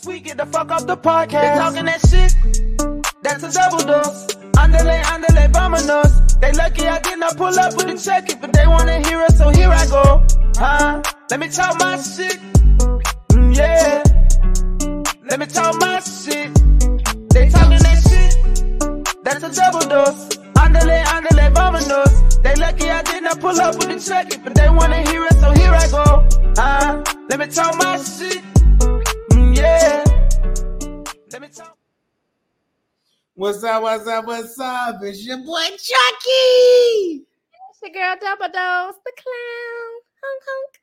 this week, get the fuck up the podcast. They talking that shit, that's a double dose. Andale, andale, vámonos. They lucky I did not pull up with a check it, but they wanna hear us, so here I go. Let me talk my shit, yeah. Let me talk my shit. They talking that shit, that's a double dose. Andale, andale, vámonos. They lucky I did not pull up with a check it, but they wanna hear us, so here I go. Let me talk my shit. Yeah. Let me talk. What's up? What's up? What's up? It's your boy Chucky. It's your girl Double Dose, the clown. Honk honk.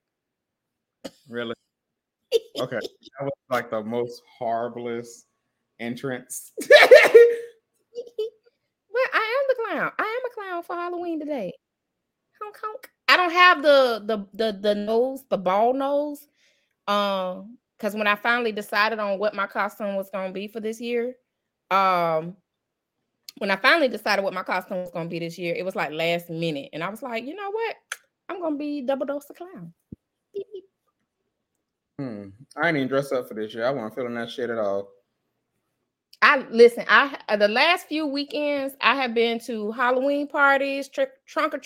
Really? Okay, that was like the most horriblest entrance. Well, I am the clown. I am a clown for Halloween today. Honk honk. I don't have the nose, the bald nose. Because when I finally decided on what my costume was going to be for this year, it was like last minute. And I was like, you know what? I'm going to be Double Dose the clown. I ain't even dressed up for this year. I wasn't feeling that shit at all. The last few weekends, I have been to Halloween parties, trick or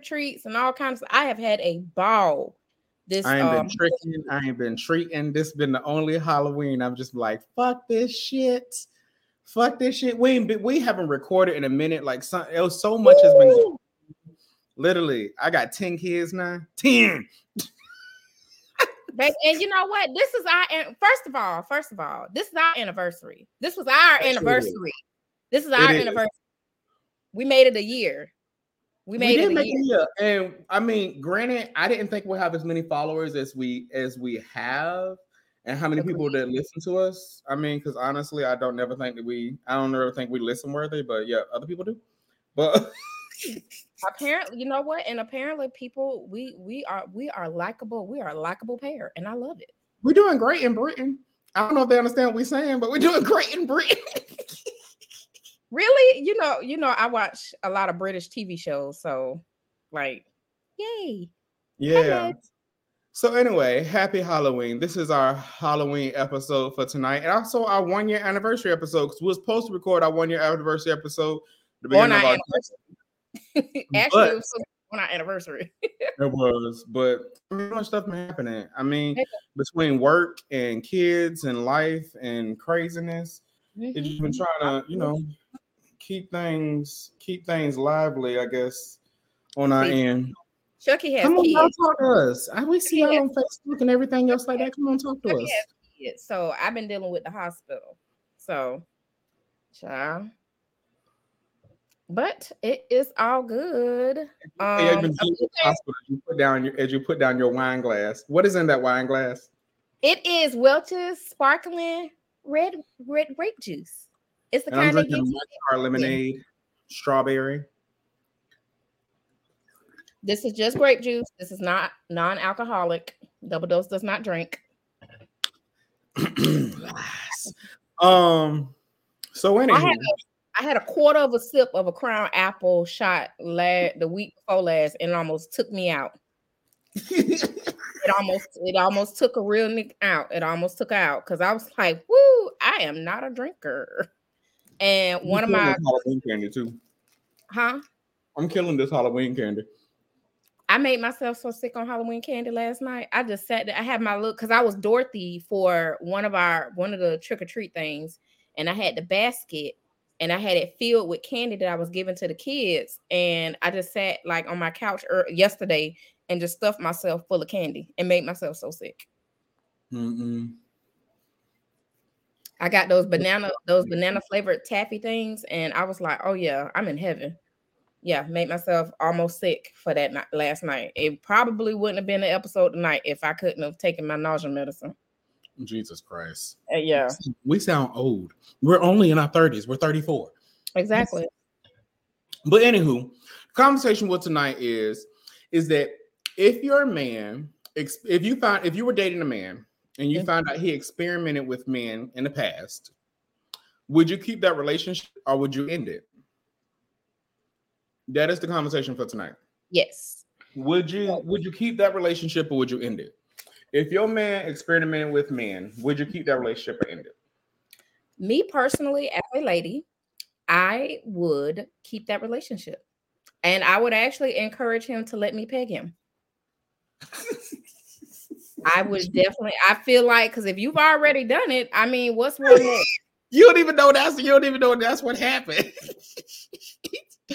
treats, and all kinds of, I have had a ball. I ain't been treating. This been the only Halloween. I'm just like, fuck this shit. We haven't recorded in a minute. Like so much has been going. Literally, I got 10 kids now. 10. And you know what? This is first of all, this is our anniversary. This is our anniversary. We made it a year. We made it a year. And I mean, granted, I didn't think we'll have as many followers as we have, and how many people that listen to us. I mean, because honestly, I don't ever think we listen worthy, but yeah, other people do. But apparently, you know what? And apparently, people, we are likable. We are a likable pair, and I love it. We're doing great in Britain. I don't know if they understand what we're saying, but we're doing great in Britain. Really, you know, I watch a lot of British TV shows, so like, yay, yeah. So anyway, happy Halloween. This is our Halloween episode for tonight, and also our 1-year anniversary episode, because we were supposed to record our 1-year anniversary episode the beginning of our anniversary. Actually, it was on our anniversary. It was, but so much stuff been happening. I mean, between work and kids and life and craziness, it's just been trying to, you know, keep things lively, I guess, on our end. Chucky has kids. Come on, y'all talk to us. We see y'all on Facebook and everything else like that. Come on, talk to us. So I've been dealing with the hospital. So, child. But it is all good. As you put down your wine glass. What is in that wine glass? It is Welch's Sparkling Red grape juice. It's the kind of our lemonade, strawberry. This is just grape juice. This is not non-alcoholic. Double Dose does not drink. So anyway, I had a quarter of a sip of a Crown Apple shot the week before last, and it almost took me out. It almost took a real nick out. It almost took out because I was like, "Woo! I am not a drinker." And one of my Halloween candy too. Huh? I'm killing this Halloween candy. I made myself so sick on Halloween candy last night. I just sat there. I had my look because I was Dorothy for one of the trick or treat things, and I had the basket and I had it filled with candy that I was giving to the kids, and I just sat like on my couch yesterday. And just stuffed myself full of candy and made myself so sick. Mm-mm. I got those banana flavored taffy things, and I was like, "Oh yeah, I'm in heaven." Yeah, made myself almost sick for that night, last night. It probably wouldn't have been an episode tonight if I couldn't have taken my nausea medicine. Jesus Christ! Yeah, we sound old. We're only in our 30s. We're 34. Exactly. But anywho, conversation with tonight is that. If you're a man, if you were dating a man and you found out he experimented with men in the past, would you keep that relationship or would you end it? That is the conversation for tonight. Yes. Would you keep that relationship or would you end it? If your man experimented with men, would you keep that relationship or end it? Me personally, as a lady, I would keep that relationship. And I would actually encourage him to let me peg him. I would definitely, I feel like, because if you've already done it, I mean, what's one more? You don't even know that's what happened.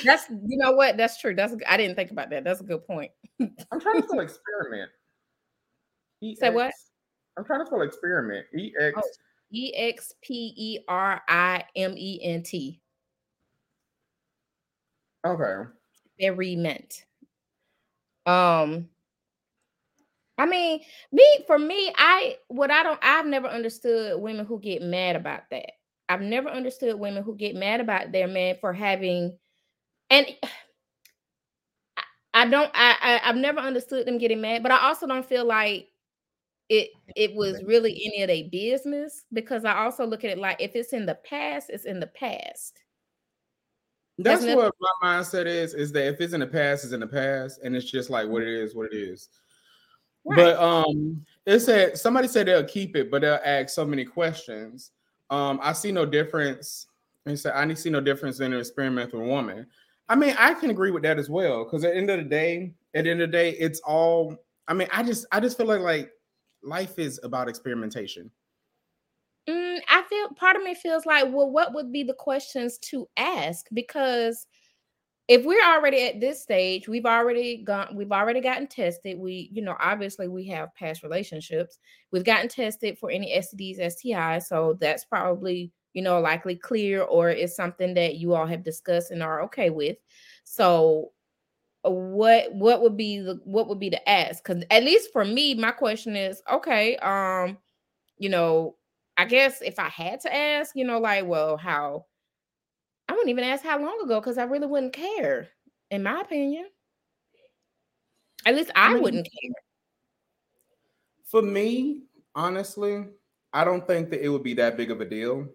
That's, you know what? That's true. I didn't think about that. That's a good point. I'm trying to still experiment. Say what? I'm trying to spell experiment. E-X-P-E-R-I-M-E-N-T. Okay. Experiment. I mean, I've never understood women who get mad about that. I've never understood women who get mad about their man for having, and I've never understood them getting mad, but I also don't feel like it was really any of their business, because I also look at it like if it's in the past, it's in the past. That's what my mindset is that if it's in the past, it's in the past, and it's just like what it is, what it is. Right. But it said somebody said they'll keep it, but they'll ask so many questions. I see no difference. And said I see no difference in an experiment with a woman. I mean, I can agree with that as well, because at the end of the day, it's all. I mean, I just feel like life is about experimentation. I feel part of me feels like, well, what would be the questions to ask? Because if we're already at this stage, we've already gotten tested. Obviously we have past relationships. We've gotten tested for any STDs, STIs. So that's probably, likely clear, or it's something that you all have discussed and are okay with. So what would be the ask? Because at least for me, my question is, okay, I guess if I had to ask, how, I wouldn't even ask how long ago, because I really wouldn't care, in my opinion. At least I wouldn't care. For me, honestly, I don't think that it would be that big of a deal.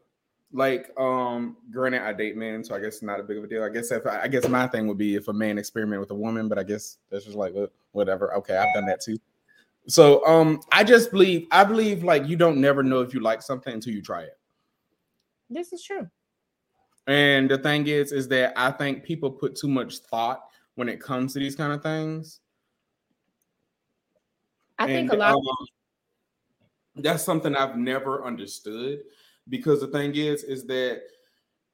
Like, granted, I date men, so I guess it's not a big of a deal. I guess my thing would be if a man experiment with a woman, but I guess that's just like whatever. Okay, I've done that too. So I believe like you don't never know if you like something until you try it. This is true. And the thing is that I think people put too much thought when it comes to these kind of things. I think that's something I've never understood, because the thing is that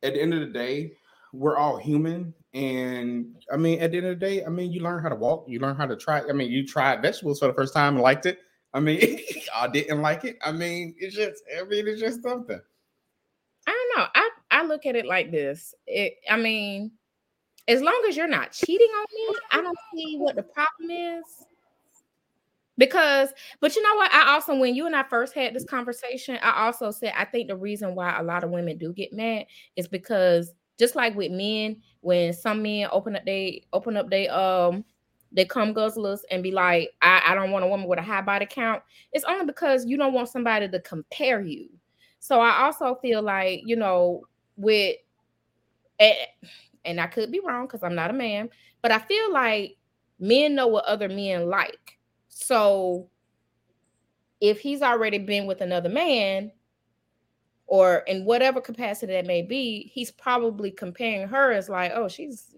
at the end of the day, we're all human. And I mean, at the end of the day, I mean, you learn how to walk, you learn how to try. I mean, you tried vegetables for the first time and liked it. I mean, I didn't like it. I mean, it's just something. I don't know. I look at it like this. As long as you're not cheating on me, I don't see what the problem is. But you know what? I also, when you and I first had this conversation, I also said, I think the reason why a lot of women do get mad is because, just like with men, when some men open up their cum guzzlers and be like, I don't want a woman with a high body count. It's only because you don't want somebody to compare you. So I also feel like, and I could be wrong because I'm not a man, but I feel like men know what other men like. So if he's already been with another man, or in whatever capacity that may be, he's probably comparing her as like, oh, this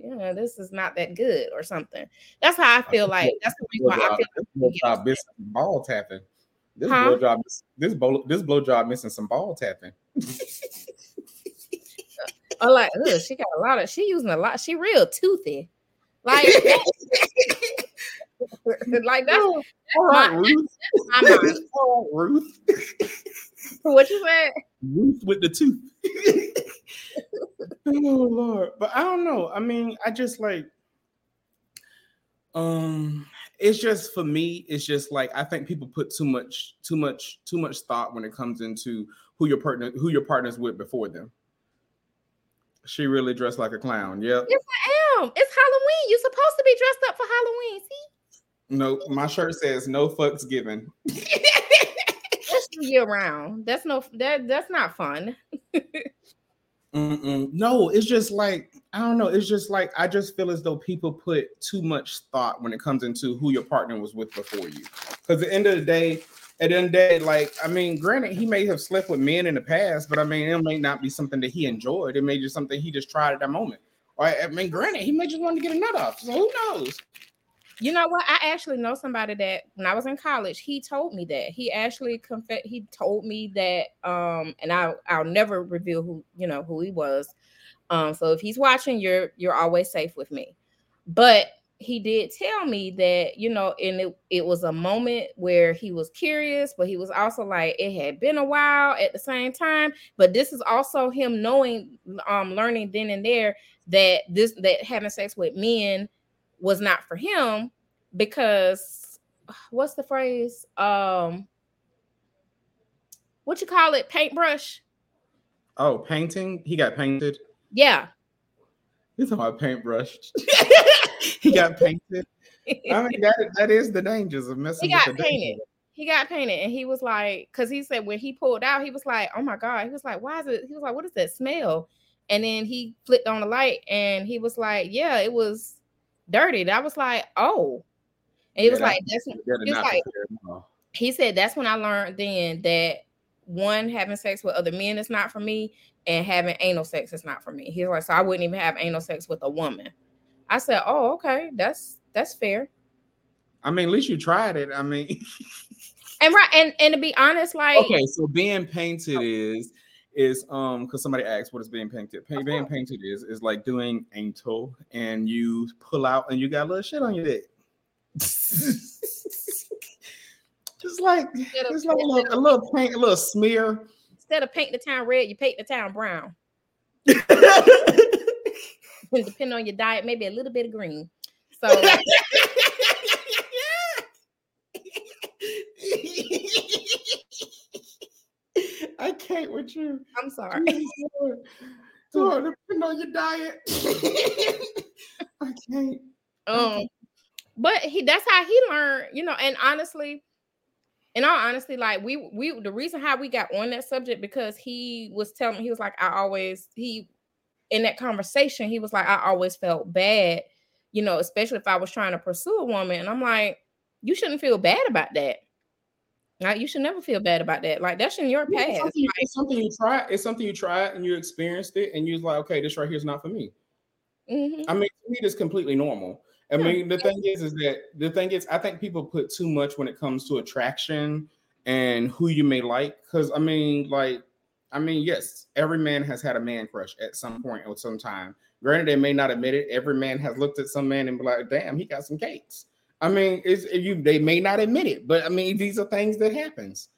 is not that good or something. That's how I feel like. That's the reason why I feel like this blowjob missing some ball tapping. I'm like, ugh, she using a lot. She real toothy. Like, like that's my Ruth. What you said? Ruth with the tooth. Oh Lord. But I don't know. I mean, I just like it's just, for me, it's just like I think people put too much thought when it comes into who your partner's with before them. She really dressed like a clown. Yeah. Yes, I am. It's Halloween. You're supposed to be dressed up for Halloween. See? No, my shirt says no fucks given. Year round. That's not fun. No, it's just like, I don't know. It's just like, I just feel as though people put too much thought when it comes into who your partner was with before you. Because at the end of the day, at the end of the day, like, I mean, granted, he may have slept with men in the past, but I mean, it may not be something that he enjoyed. It may just something he just tried at that moment. Or, I mean, granted, he may just want to get a nut off. So who knows? You know what? I actually know somebody that when I was in college, he told me that. He actually confessed. He told me that, and I'll never reveal who he was. So if he's watching, you're always safe with me. But he did tell me that, you know, and it was a moment where he was curious, but he was also like, it had been a while at the same time. But this is also him knowing, learning then and there that having sex with men was not for him, because what's the phrase? What you call it? Paintbrush? Oh, painting? He got painted? Yeah. He's on my paintbrush. He got painted. I mean, that is the dangers of messing with the danger. He got painted, and he was like, because he said when he pulled out, he was like, oh my God. He was like, why is it? He was like, what is that smell? And then he flicked on the light, and he was like, yeah, it was dirty. And I was like, oh. And he was like, he said, that's when I learned then that one, having sex with other men is not for me, and having anal sex is not for me. He's like, so I wouldn't even have anal sex with a woman. I said, oh, okay, that's fair. I mean, at least you tried it. I mean, and to be honest, like, okay, so being painted is because somebody asked, what is being painted? Being painted is like doing anal, and you pull out and you got a little shit on your dick. Just like it's like a little paint, a little smear. Instead of paint the town red, you paint the town brown. And depending on your diet, maybe a little bit of green. So I can't with you. I'm sorry. So depending on your diet. I can't. But that's how he learned, you know, and honestly. In all honesty, like we the reason how we got on that subject, because he was telling me, he was like, I always felt bad, you know, especially if I was trying to pursue a woman. And I'm like, you shouldn't feel bad about that. Like, you should never feel bad about that. Like, that's in your past. It's something you tried and you experienced it, and you're like, okay, this right here is not for me. Mm-hmm. I mean, to me, that's completely normal. I mean, the thing is, I think people put too much when it comes to attraction and who you may like. Because I mean, yes, every man has had a man crush at some point or some time. Granted, they may not admit it. Every man has looked at some man and be like, "Damn, he got some cakes." I mean, they may not admit it, but I mean, these are things that happens.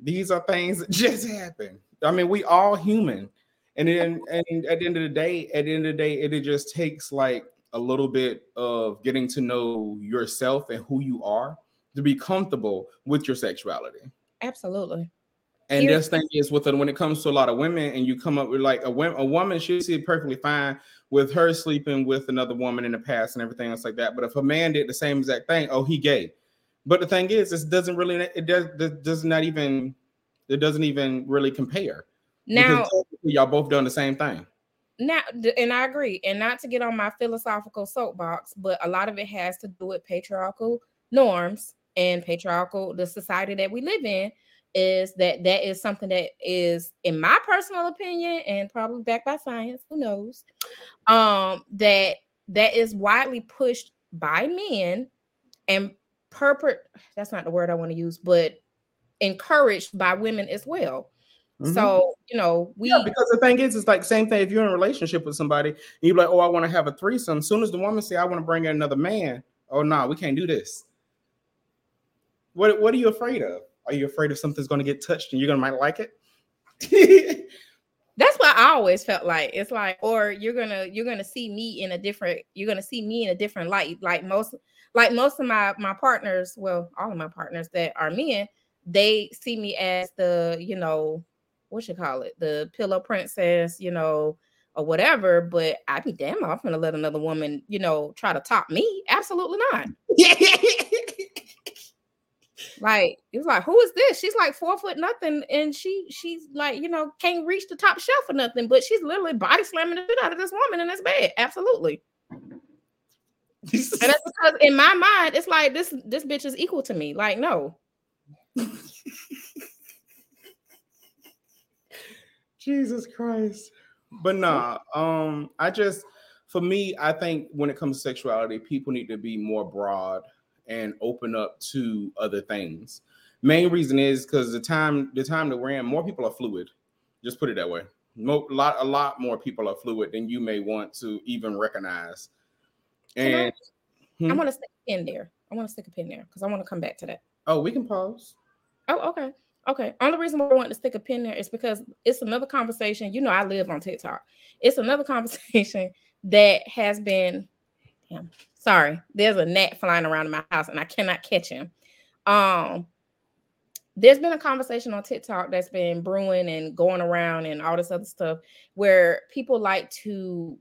These are things that just happen. I mean, we all human, and at the end of the day, it just takes like a little bit of getting to know yourself and who you are to be comfortable with your sexuality. Absolutely. And this thing is when it comes to a lot of women, and you come up with like a woman, she'll see it perfectly fine with her sleeping with another woman in the past and everything else like that. But if a man did the same exact thing, oh, he gay. But the thing is, it doesn't even really compare. Now, y'all both done the same thing. Now, and I agree, and not to get on my philosophical soapbox, but a lot of it has to do with patriarchal norms and the society that we live in is that is something that is, in my personal opinion, and probably backed by science, who knows, that is widely pushed by men and that's not the word I want to use, but encouraged by women as well. Mm-hmm. So, you know, because the thing is, it's like same thing. If you're in a relationship with somebody, and you're like, oh, I want to have a threesome. As soon as the woman say, I want to bring in another man. Oh, no, we can't do this. What are you afraid of? Are you afraid of something's going to get touched and you're going to might like it? That's what I always felt like. It's like, or you're going to see me in a different, light. Like most of my partners, well, all of my partners that are men, they see me as the, you know, what you call it, the pillow princess, you know, or whatever, but I'd be damn off gonna let another woman, you know, try to top me. Absolutely not. Like, it was like, who is this? She's like 4 foot nothing, and she's like, you know, can't reach the top shelf or nothing, but she's literally body slamming the shit out of this woman in this bed. Absolutely. And that's because in my mind, it's like this bitch is equal to me. Like, no. Jesus Christ. But nah, for me, I think when it comes to sexuality, people need to be more broad and open up to other things. Main reason is because the time that we're in, more people are fluid. Just put it that way. A lot more people are fluid than you may want to even recognize. And I want to stick a pin there. I want to stick a pin there because I want to come back to that. Oh, we can pause. Oh, okay. Okay. Only reason why I want to stick a pin there is because it's another conversation. You know, I live on TikTok. It's another conversation that has been, damn, sorry, there's a gnat flying around in my house and I cannot catch him. There's been a conversation on TikTok that's been brewing and going around and all this other stuff where people like to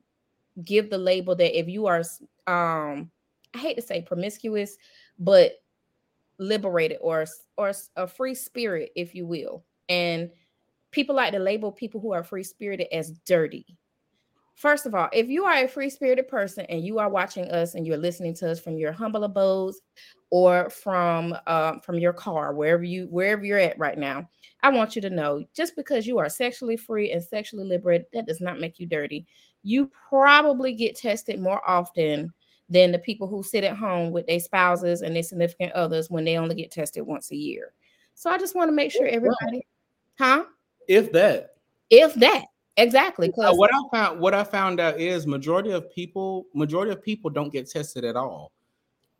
give the label that if you are, I hate to say promiscuous, but liberated or a free spirit, if you will. And people like to label people who are free spirited as dirty. First of all, if you are a free-spirited person and you are watching us and you're listening to us from your humble abodes or from your car, wherever you're at right now, I want you to know just because you are sexually free and sexually liberated, that does not make you dirty. You probably get tested more often than the people who sit at home with their spouses and their significant others when they only get tested once a year. So I just want to make sure everybody, huh? If that. Exactly. What I found out is majority of people don't get tested at all.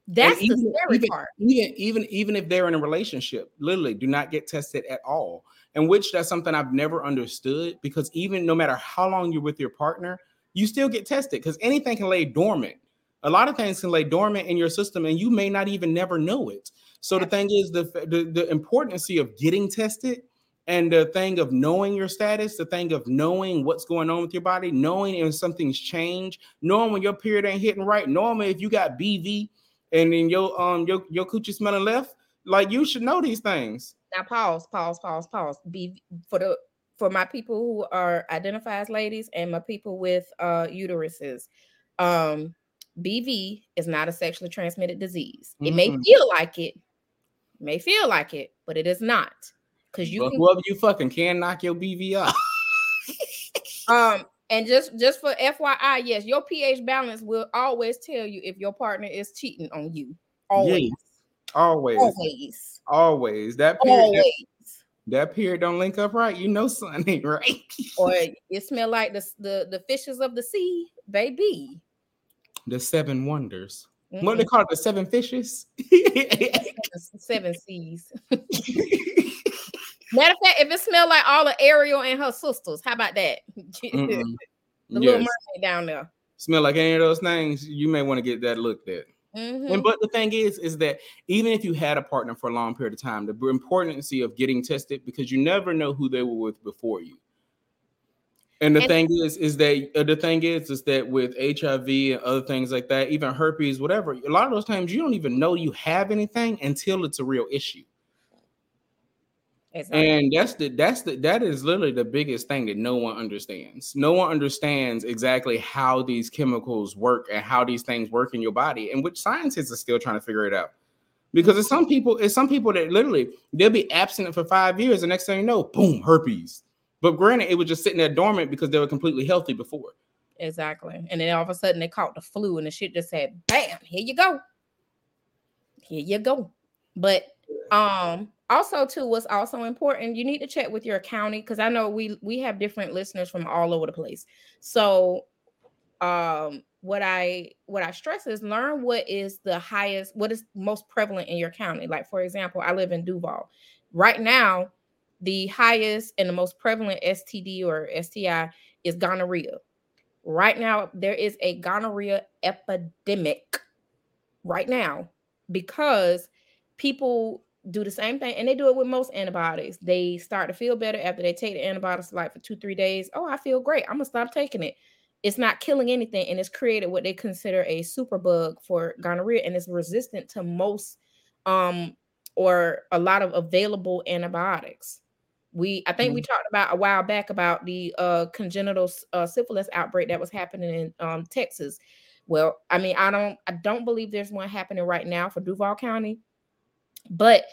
That's the scary part. Even if they're in a relationship, literally do not get tested at all. And which that's something I've never understood because even no matter how long you're with your partner, you still get tested because anything can lay dormant. A lot of things can lay dormant in your system and you may not even never know it. So the thing is the importance of getting tested and the thing of knowing your status, the thing of knowing what's going on with your body, knowing if something's changed, knowing when your period ain't hitting right, knowing if you got BV and then your coochie smelling left, like you should know these things. Now pause. For my people who are identified as ladies and my people with uteruses, BV is not a sexually transmitted disease. It may feel like it, but it is not. Because whoever you fucking can knock your BV off. And just for FYI, yes, your pH balance will always tell you if your partner is cheating on you. Always. Yes. Always. That period. Always. That period don't link up right. You know something ain't right. Or it smell like the fishes of the sea, baby. The seven wonders. Mm-hmm. What do they call it? The seven fishes? Seven seas. Matter of fact, if it smells like all of Ariel and her sisters, how about that? The Little Mermaid down there. Smell like any of those things, you may want to get that looked at. Mm-hmm. But the thing is that even if you had a partner for a long period of time, the importance of getting tested because you never know who they were with before you. And the thing is that with HIV and other things like that, even herpes, whatever, a lot of those times you don't even know you have anything until it's a real issue. Exactly. And that is literally the biggest thing that no one understands. No one understands exactly how these chemicals work and how these things work in your body, and which scientists are still trying to figure it out. Because it's some people that literally they'll be absent for 5 years, and next thing you know, boom, herpes. But granted, it was just sitting there dormant because they were completely healthy before. Exactly, and then all of a sudden they caught the flu, and the shit just said, "Bam, here you go." But also, too, what's also important, you need to check with your county because I know we have different listeners from all over the place. So what I stress is learn what is most prevalent in your county. Like, for example, I live in Duval. Right now, the highest and the most prevalent STD or STI is gonorrhea. Right now, there is a gonorrhea epidemic right now because people do the same thing, and they do it with most antibiotics. They start to feel better after they take the antibiotics, like for 2-3 days. Oh, I feel great. I'm gonna stop taking it. It's not killing anything, and it's created what they consider a superbug for gonorrhea, and it's resistant to most or a lot of available antibiotics. I think we talked about a while back about the congenital syphilis outbreak that was happening in Texas. Well, I mean, I don't believe there's one happening right now for Duval County. But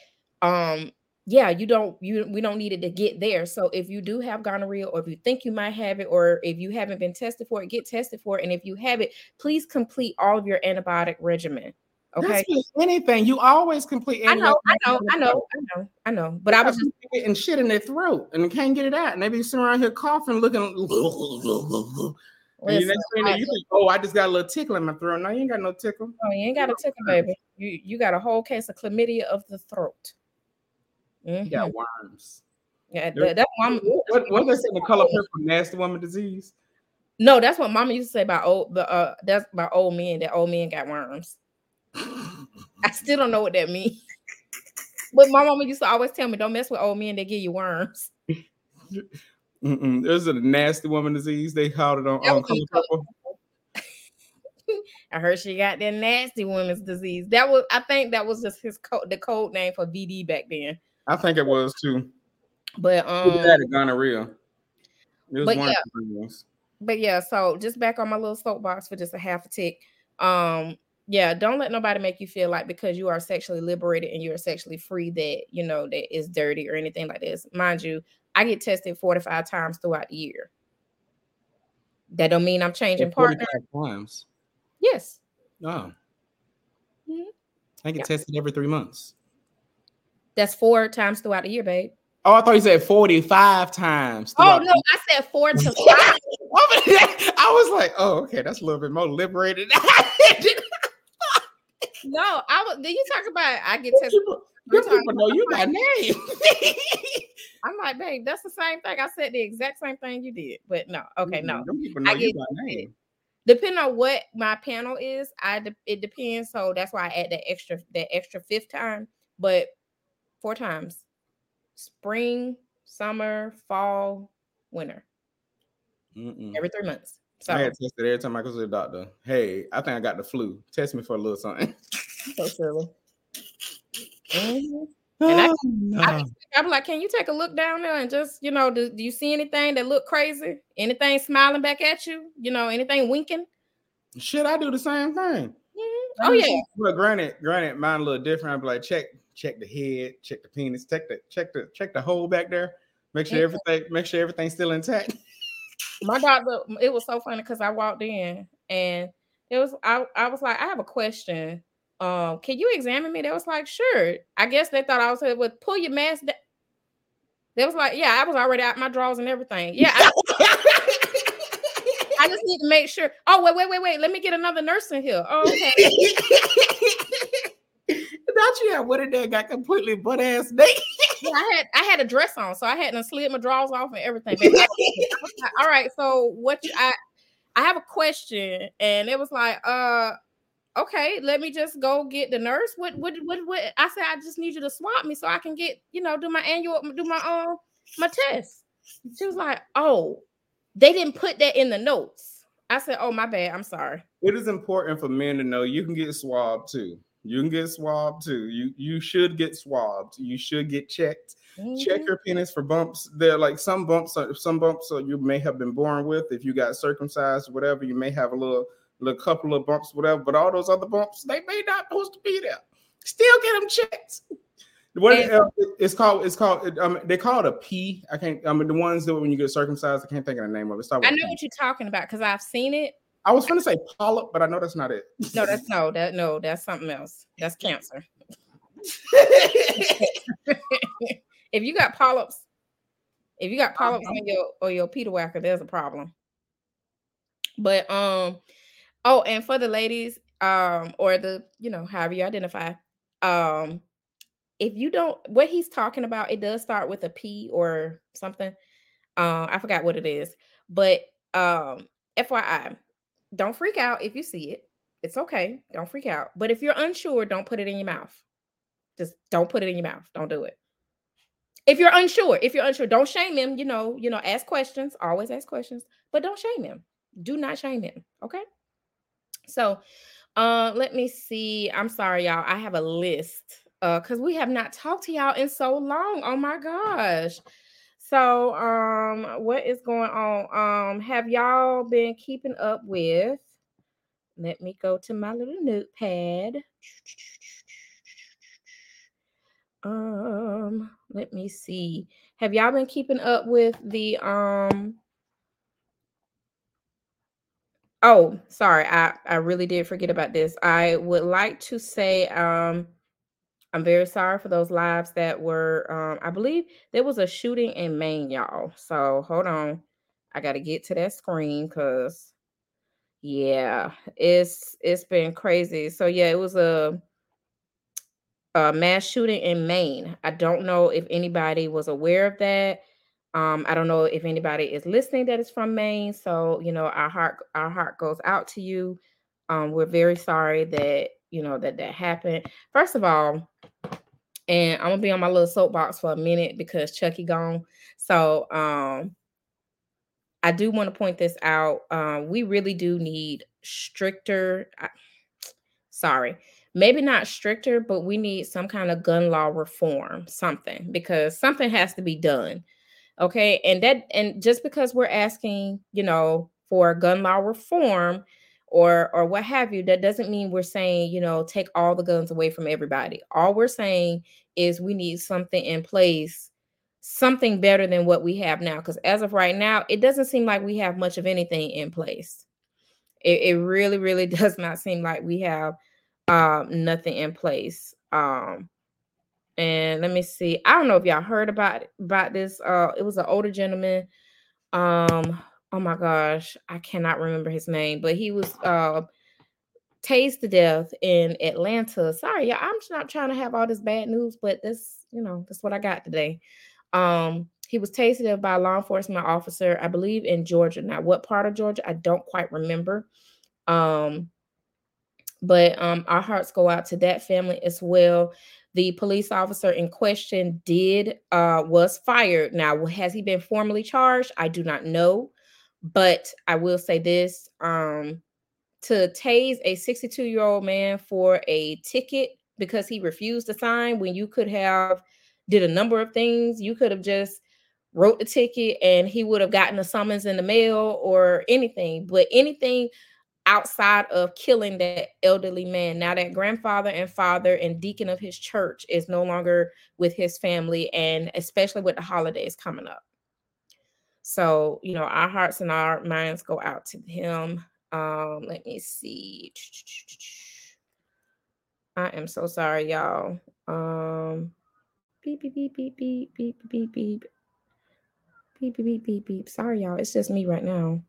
yeah, we don't need it to get there. So if you do have gonorrhea, or if you think you might have it, or if you haven't been tested for it, get tested for it. And if you have it, please complete all of your antibiotic regimen. Okay. Anything, you always complete. I know. But I was just getting shit in their throat and can't get it out, and they be sitting around here coughing, looking. Listen, you think, oh, I just got a little tickle in my throat. No, you ain't got no tickle. Oh, you ain't got a tickle, baby. You got a whole case of chlamydia of the throat. Mm-hmm. You got worms. Yeah, that's what they say. The color purple, nasty woman disease. No, that's what Mama used to say about that's about old men. That old men got worms. I still don't know what that means. But my mama used to always tell me, don't mess with old men, they give you worms. There's a nasty woman disease. They called it on Color Purple. I heard she got that nasty woman's disease. I think that was just the code name for VD back then. I think it was too. But that gonorrhea. It was one of the ones. But yeah, so just back on my little soapbox for just a half a tick. Yeah, don't let nobody make you feel like because you are sexually liberated and you're sexually free that, you know, that is dirty or anything like this. Mind you, I get tested 4 to 5 times throughout the year. That don't mean I'm changing partner. 5 times? Yes. Oh. Mm-hmm. I get tested every 3 months. That's 4 times throughout the year, babe. Oh, I thought you said 45 times. Oh, no, I said 4 to 5. I was like, oh, okay, that's a little bit more liberated. No, do you talk about I get tested? People know you by name. I'm like, babe, that's the same thing. I said the exact same thing you did, but no, okay, no. People know you by name. Depending on what my panel is, it depends. So that's why I add that extra 5th time, but 4 times: spring, summer, fall, winter. Every 3 months. So I had tested every time I go to the doctor. Hey, I think I got the flu. Test me for a little something. So silly. Mm-hmm. And I'm like, can you take a look down there and just, you know, do you see anything that look crazy? Anything smiling back at you? You know, anything winking? Shit, I do the same thing. Mm-hmm. Oh yeah. Well, granted, mine a little different. I'd be like, check the head, check the penis, check the hole back there. Make sure everything's still intact. My doctor, it was so funny because I walked in and it was I was like, I have a question. Can you examine me? They was like, sure. I guess they thought I was like, well, pull your mask down. They was like, yeah, I was already out my drawers and everything. Yeah. I just need to make sure. Oh, wait. Let me get another nurse in here. Oh, okay. Not you had winter day got completely butt ass naked. I had a dress on, so I hadn't slid my drawers off and everything. All right, so I have a question, and it was like, okay, let me just go get the nurse. What? I said, I just need you to swab me so I can get, you know, do my test. She was like, oh, they didn't put that in the notes. I said, oh, my bad, I'm sorry. It is important for men to know you can get swabbed too. You can get swabbed too. You should get swabbed. You should get checked. Mm-hmm. Check your penis for bumps. There are like some bumps you may have been born with. If you got circumcised, whatever, you may have a little couple of bumps, whatever. But all those other bumps, they may not supposed to be there. Still get them checked. It's called. They call it a P. I can't. I mean, the ones that when you get circumcised, I can't think of the name of it. I know what you're talking about because I've seen it. I was going to say polyp, but I know that's not it. That's something else. That's cancer. If you got polyps, on your Peter Wacker, there's a problem. But and for the ladies, or the, you know, however you identify, if you don't, what he's talking about, it does start with a P or something. I forgot what it is, but FYI. Don't freak out if you see it. It's okay. Don't freak out. But if you're unsure, don't put it in your mouth. Just don't put it in your mouth. Don't do it. If you're unsure, don't shame him. You know, ask questions. Always ask questions. But don't shame him. Do not shame him. Okay? So let me see. I'm sorry, y'all. I have a list because we have not talked to y'all in so long. Oh, my gosh. So, what is going on? Have y'all been keeping up with, let me go to my little notepad. Let me see. Have y'all been keeping up with the oh, sorry. I really did forget about this. I would like to say I'm very sorry for those lives that were I believe there was a shooting in Maine, y'all. So hold on. I got to get to that screen because yeah, it's been crazy. So yeah, it was a mass shooting in Maine. I don't know if anybody was aware of that. I don't know if anybody is listening that is from Maine. So, you know, our heart goes out to you. We're very sorry that, you know, that happened. First of all, and I'm gonna be on my little soapbox for a minute because Chucky gone. So, I do want to point this out. We really do need stricter. Maybe not stricter, but we need some kind of gun law reform, something, because something has to be done. Okay. And just because we're asking, you know, for gun law reform or what have you, that doesn't mean we're saying, you know, take all the guns away from everybody. All we're saying is we need something in place, something better than what we have now. Because as of right now, it doesn't seem like we have much of anything in place. It really, really does not seem like we have nothing in place. And let me see. I don't know if y'all heard about this. It was an older gentleman. Oh my gosh, I cannot remember his name, but he was tased to death in Atlanta. Sorry, y'all, I'm not trying to have all this bad news, but this, you know, that's what I got today. He was tased to death by a law enforcement officer, I believe in Georgia. Now, what part of Georgia? I don't quite remember. But our hearts go out to that family as well. The police officer in question was fired. Now, has he been formally charged? I do not know. But I will say this, to tase a 62-year-old man for a ticket because he refused to sign when you could have did a number of things. You could have just wrote the ticket and he would have gotten a summons in the mail or anything. But anything outside of killing that elderly man. Now that grandfather and father and deacon of his church is no longer with his family, and especially with the holidays coming up. So, you know, our hearts and our minds go out to him. Let me see. I am so sorry, y'all. Beep, beep, beep, beep, beep, beep, beep, beep. Beep, beep, beep, beep, beep. Sorry, y'all. It's just me right now.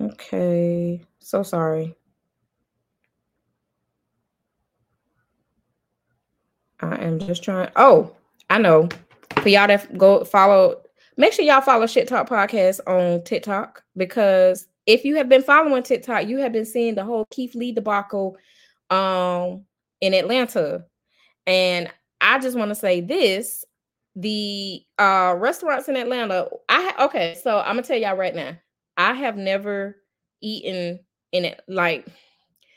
Okay, so sorry. I am just trying. Oh, I know. For y'all that go follow, make sure y'all follow Shit Talk Podcast on TikTok, because if you have been following TikTok, you have been seeing the whole Keith Lee debacle in Atlanta. And I just want to say this. The restaurants in Atlanta, okay, so I'm gonna tell y'all right now, I have never eaten in it, like,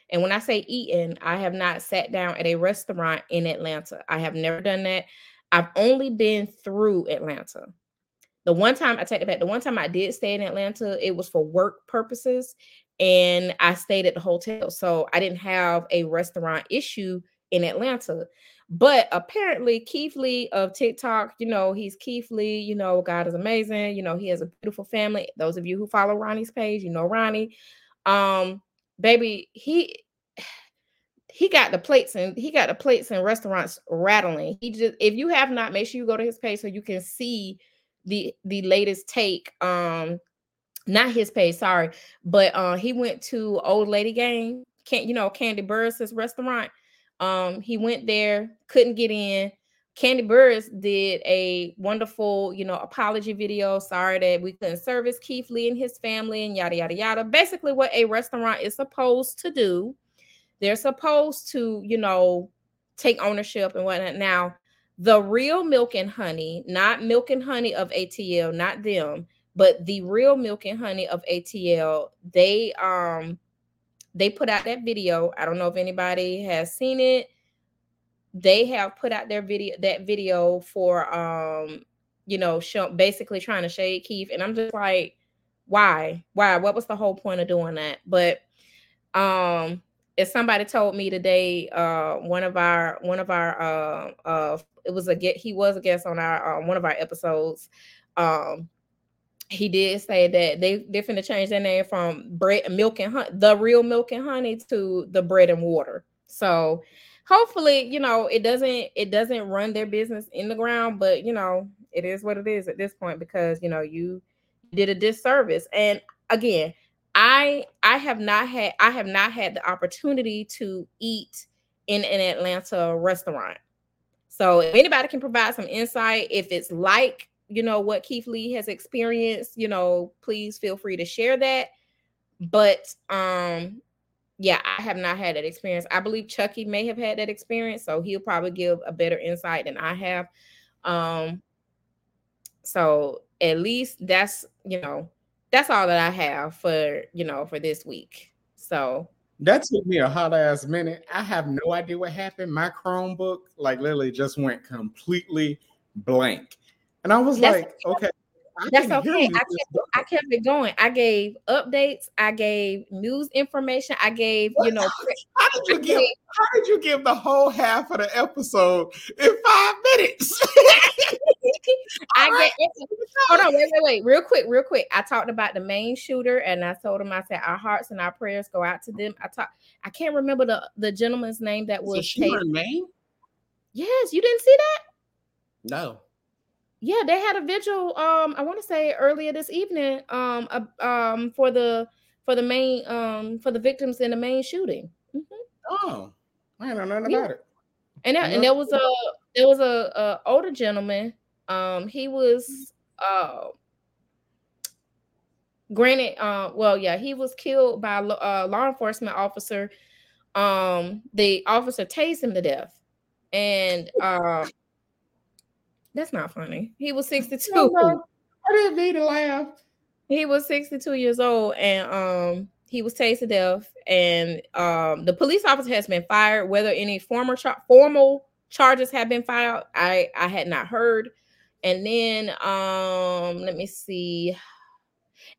and when I say eaten, I have not sat down at a restaurant in Atlanta. I have never done that. I've only been through Atlanta. The one time I did stay in Atlanta, it was for work purposes, and I stayed at the hotel, so I didn't have a restaurant issue in Atlanta. But apparently Keith Lee of TikTok, you know, he's Keith Lee, you know, God is amazing. You know, he has a beautiful family. Those of you who follow Ronnie's page, you know, Ronnie, baby, he got the plates and restaurants rattling. He just, if you have not, make sure you go to his page so you can see the latest take, not his page, sorry, but, he went to Old Lady Gang, Candy Burris' restaurant. He went there, couldn't get in. Candy Burris did a wonderful, you know, apology video. Sorry that we couldn't service Keith Lee and his family and yada, yada, yada. Basically what a restaurant is supposed to do. They're supposed to, you know, take ownership and whatnot. Now, the real Milk and Honey, not Milk and Honey of ATL, not them, but the real Milk and Honey of ATL, they put out that video. I don't know if anybody has seen it. They have put out that video for, you know, basically trying to shade Keith. And I'm just like, why? What was the whole point of doing that? But As somebody told me today, one of our he was a guest on our one of our episodes. He did say that they're finna change their name from The Real Milk and Honey to The Bread and Water. So hopefully, it doesn't run their business in the ground, but it is what it is at this point, because you did a disservice. And again, I have not had the opportunity to eat in an Atlanta restaurant. So if anybody can provide some insight, if it's like what Keith Lee has experienced, please feel free to share that. But I have not had that experience. I believe Chucky may have had that experience, so he'll probably give a better insight than I have. So at least that's all that I have for this week. So that took me a hot ass minute. I have no idea what happened. My Chromebook literally just went completely blank. And I was okay. That's okay. I kept it going. I gave updates. I gave news information. I gave, How did you give the whole half of the episode in 5 minutes? Hold on, wait. Real quick. I talked about the main shooter, and I told him, I said, our hearts and our prayers go out to them. I can't remember the gentleman's name that was shooter name. Yes, you didn't see that? No. Yeah, they had a vigil. I want to say earlier this evening. For the victims in the main shooting. Mm-hmm. Oh, I don't know about it. And there was a older gentleman. He was he was killed by a law enforcement officer. The officer tased him to death, and. That's not funny. He was 62. No, I didn't mean to laugh. He was 62 years old, and he was tased to death. And the police officer has been fired. Whether any formal charges have been filed, I had not heard. And then let me see.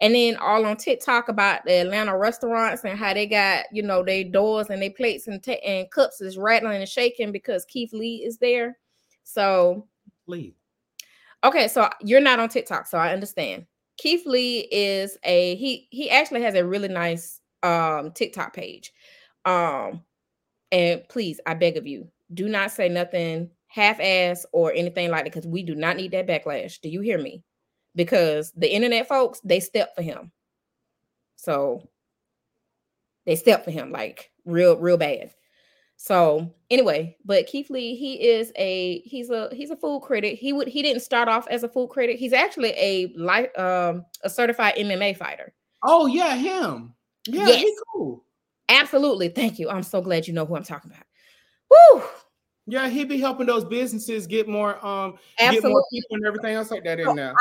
And then all on TikTok about the Atlanta restaurants and how they got their doors and their plates and cups is rattling and shaking because Keith Lee is there. So. Lee. Okay, so you're not on TikTok, so I understand. Keith Lee is he actually has a really nice TikTok page. And please, I beg of you, do not say nothing half-ass or anything like that, because we do not need that backlash. Do you hear me? Because the internet folks, they step for him. So they step for him like real, real bad. So anyway, but Keith Lee, he's a food critic. He didn't start off as a food critic. He's actually a certified MMA fighter. Oh yeah, him. Yeah, yes. He's cool. Absolutely. Thank you. I'm so glad you know who I'm talking about. Woo! Yeah, he be helping those businesses get more people and everything else like that in there.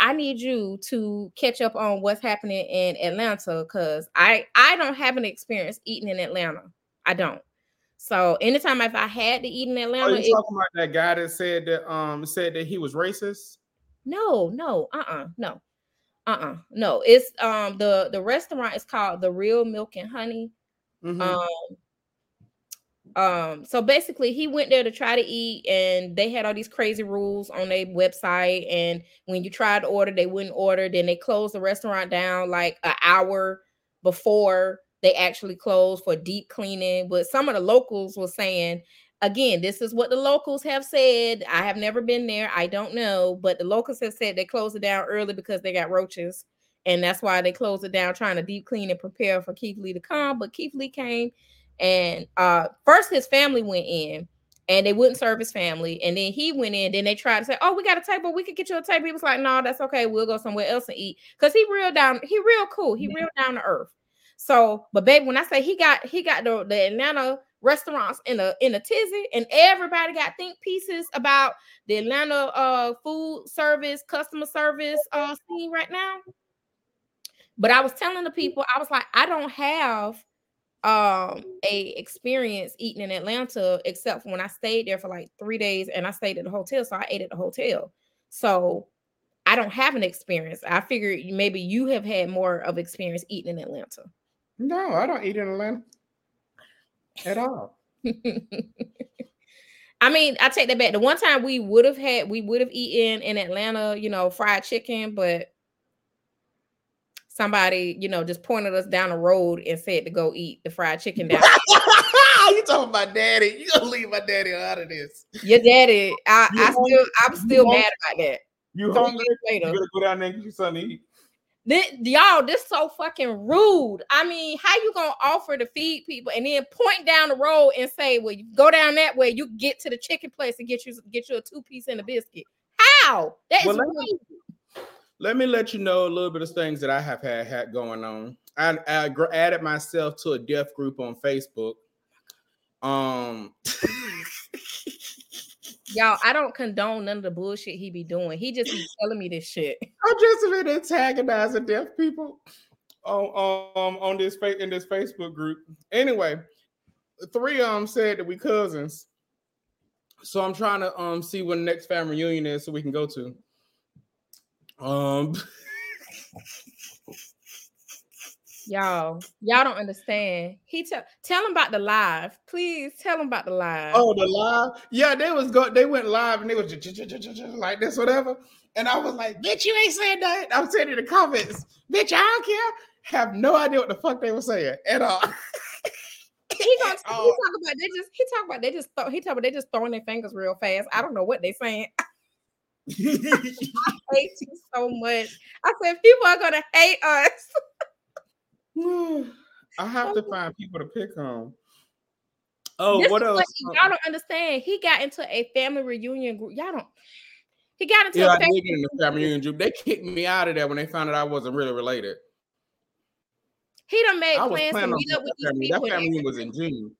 I need you to catch up on what's happening in Atlanta, because I don't have an experience eating in Atlanta. I don't. So anytime if I had to eat in Atlanta, are you talking about that guy that said that he was racist? No. It's the restaurant is called The Real Milk and Honey. Mm-hmm. So basically, he went there to try to eat, and they had all these crazy rules on their website. And when you tried to order, they wouldn't order. Then they closed the restaurant down like an hour before. They actually closed for deep cleaning. But some of the locals were saying, again, this is what the locals have said. I have never been there. I don't know. But the locals have said they closed it down early because they got roaches. And that's why they closed it down, trying to deep clean and prepare for Keith Lee to come. But Keith Lee came, and first his family went in, and they wouldn't serve his family. And then he went in. Then they tried to say, oh, we got a table. We could get you a table. He was like, no, that's okay. We'll go somewhere else and eat. Because he real cool. He real down to earth. So, but baby, when I say he got the Atlanta restaurants in a tizzy, and everybody got think pieces about the Atlanta food service, customer service scene right now. But I was telling the people, I was like, I don't have a experience eating in Atlanta, except for when I stayed there for like 3 days, and I stayed at the hotel, so I ate at the hotel. So I don't have an experience. I figured maybe you have had more of experience eating in Atlanta. No, I don't eat in Atlanta at all. I mean, I take that back. The one time we would have eaten in Atlanta, fried chicken, but somebody, just pointed us down the road and said to go eat the fried chicken down. You talking about daddy? You gonna leave my daddy out of this? Your daddy, I'm still mad about that. You hungry? You gotta go down there and get you something to eat. This so fucking rude. I mean, how you gonna offer to feed people and then point down the road and say, well, you go down that way, you get to the chicken place and get you a 2-piece and a biscuit? How? That's crazy. Let me let you know a little bit of things that I have had going on. I added myself to a deaf group on Facebook. Y'all, I don't condone none of the bullshit he be doing. He just be telling me this shit. I'm just been antagonizing deaf people in this Facebook group. Anyway, 3 of them said that we cousins. So I'm trying to see when the next family reunion is so we can go to. Y'all don't understand. Tell him about the live. Please tell him about the live. Oh, the live? Yeah, they went live and they was like this, whatever. And I was like, bitch, you ain't saying that. I'm saying in the comments, bitch, I don't care. Have no idea what the fuck they were saying at all. He talk about they just throwing their fingers real fast. I don't know what they saying. I hate you so much. I said people are gonna hate us. I have to find people to pick on. Oh, this what else? Like, y'all don't understand. He got into a family reunion group. He got into a family reunion group. They kicked me out of there when they found out I wasn't really related. He done made plans to meet up with these people. That family was in June.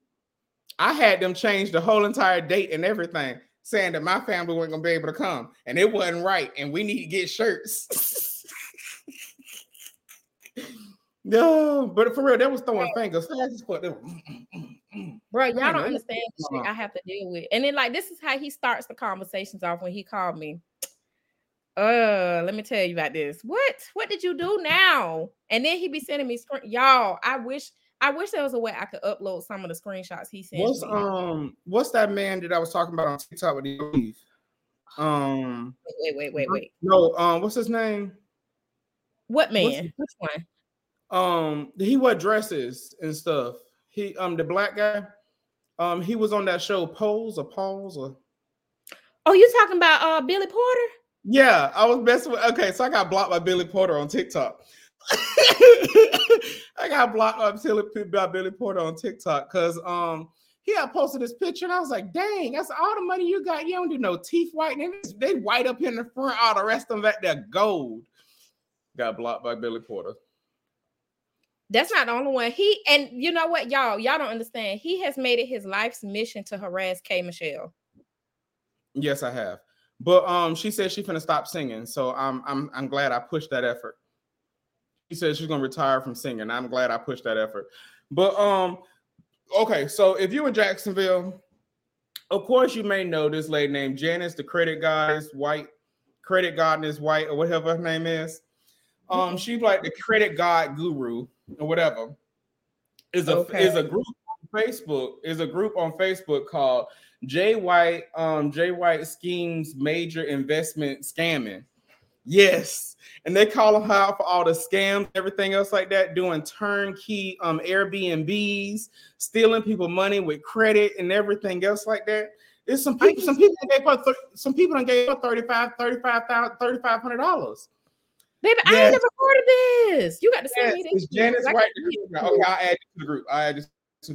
I had them change the whole entire date and everything, saying that my family wasn't gonna be able to come, and it wasn't right, and we need to get shirts. No, but for real, they was throwing fingers fast as fuck. Bro, y'all don't understand the shit I have to deal with. And then, this is how he starts the conversations off when he called me. Let me tell you about this. What did you do now? And then he be sending me screen. Y'all, I wish there was a way I could upload some of the screenshots he sent. What's that man that I was talking about on TikTok with Eve? Wait. No, what's his name? What man? Which one? He wore dresses and stuff. He the black guy. He was on that show Pose. Oh, you talking about Billy Porter? Yeah, I was messing with. Okay, so I got blocked by Billy Porter on TikTok. I got blocked by Billy Porter on TikTok because he had posted this picture and I was like, dang, that's all the money you got. You don't do no teeth whitening. They white up in the front, all the rest of them back there gold. Got blocked by Billy Porter. That's not the only one. And you know what, y'all? Y'all don't understand. He has made it his life's mission to harass K. Michelle. Yes, I have. But she said she's finna stop singing, so I'm glad I pushed that effort. She said she's gonna retire from singing. I'm glad I pushed that effort. But okay, so if you're in Jacksonville, of course you may know this lady named Janice, the credit god is white, or whatever her name is. She's like the credit god guru. Or whatever is a group on Facebook called Jay White Schemes Major Investment Scamming. Yes, and they call them out for all the scams, everything else like that, doing turnkey Airbnbs, stealing people money with credit and everything else like that. There's some people that gave up $3,500. Baby, yes. I ain't never heard of this. You got to send me this. It's Janice White. Okay, I'll add you to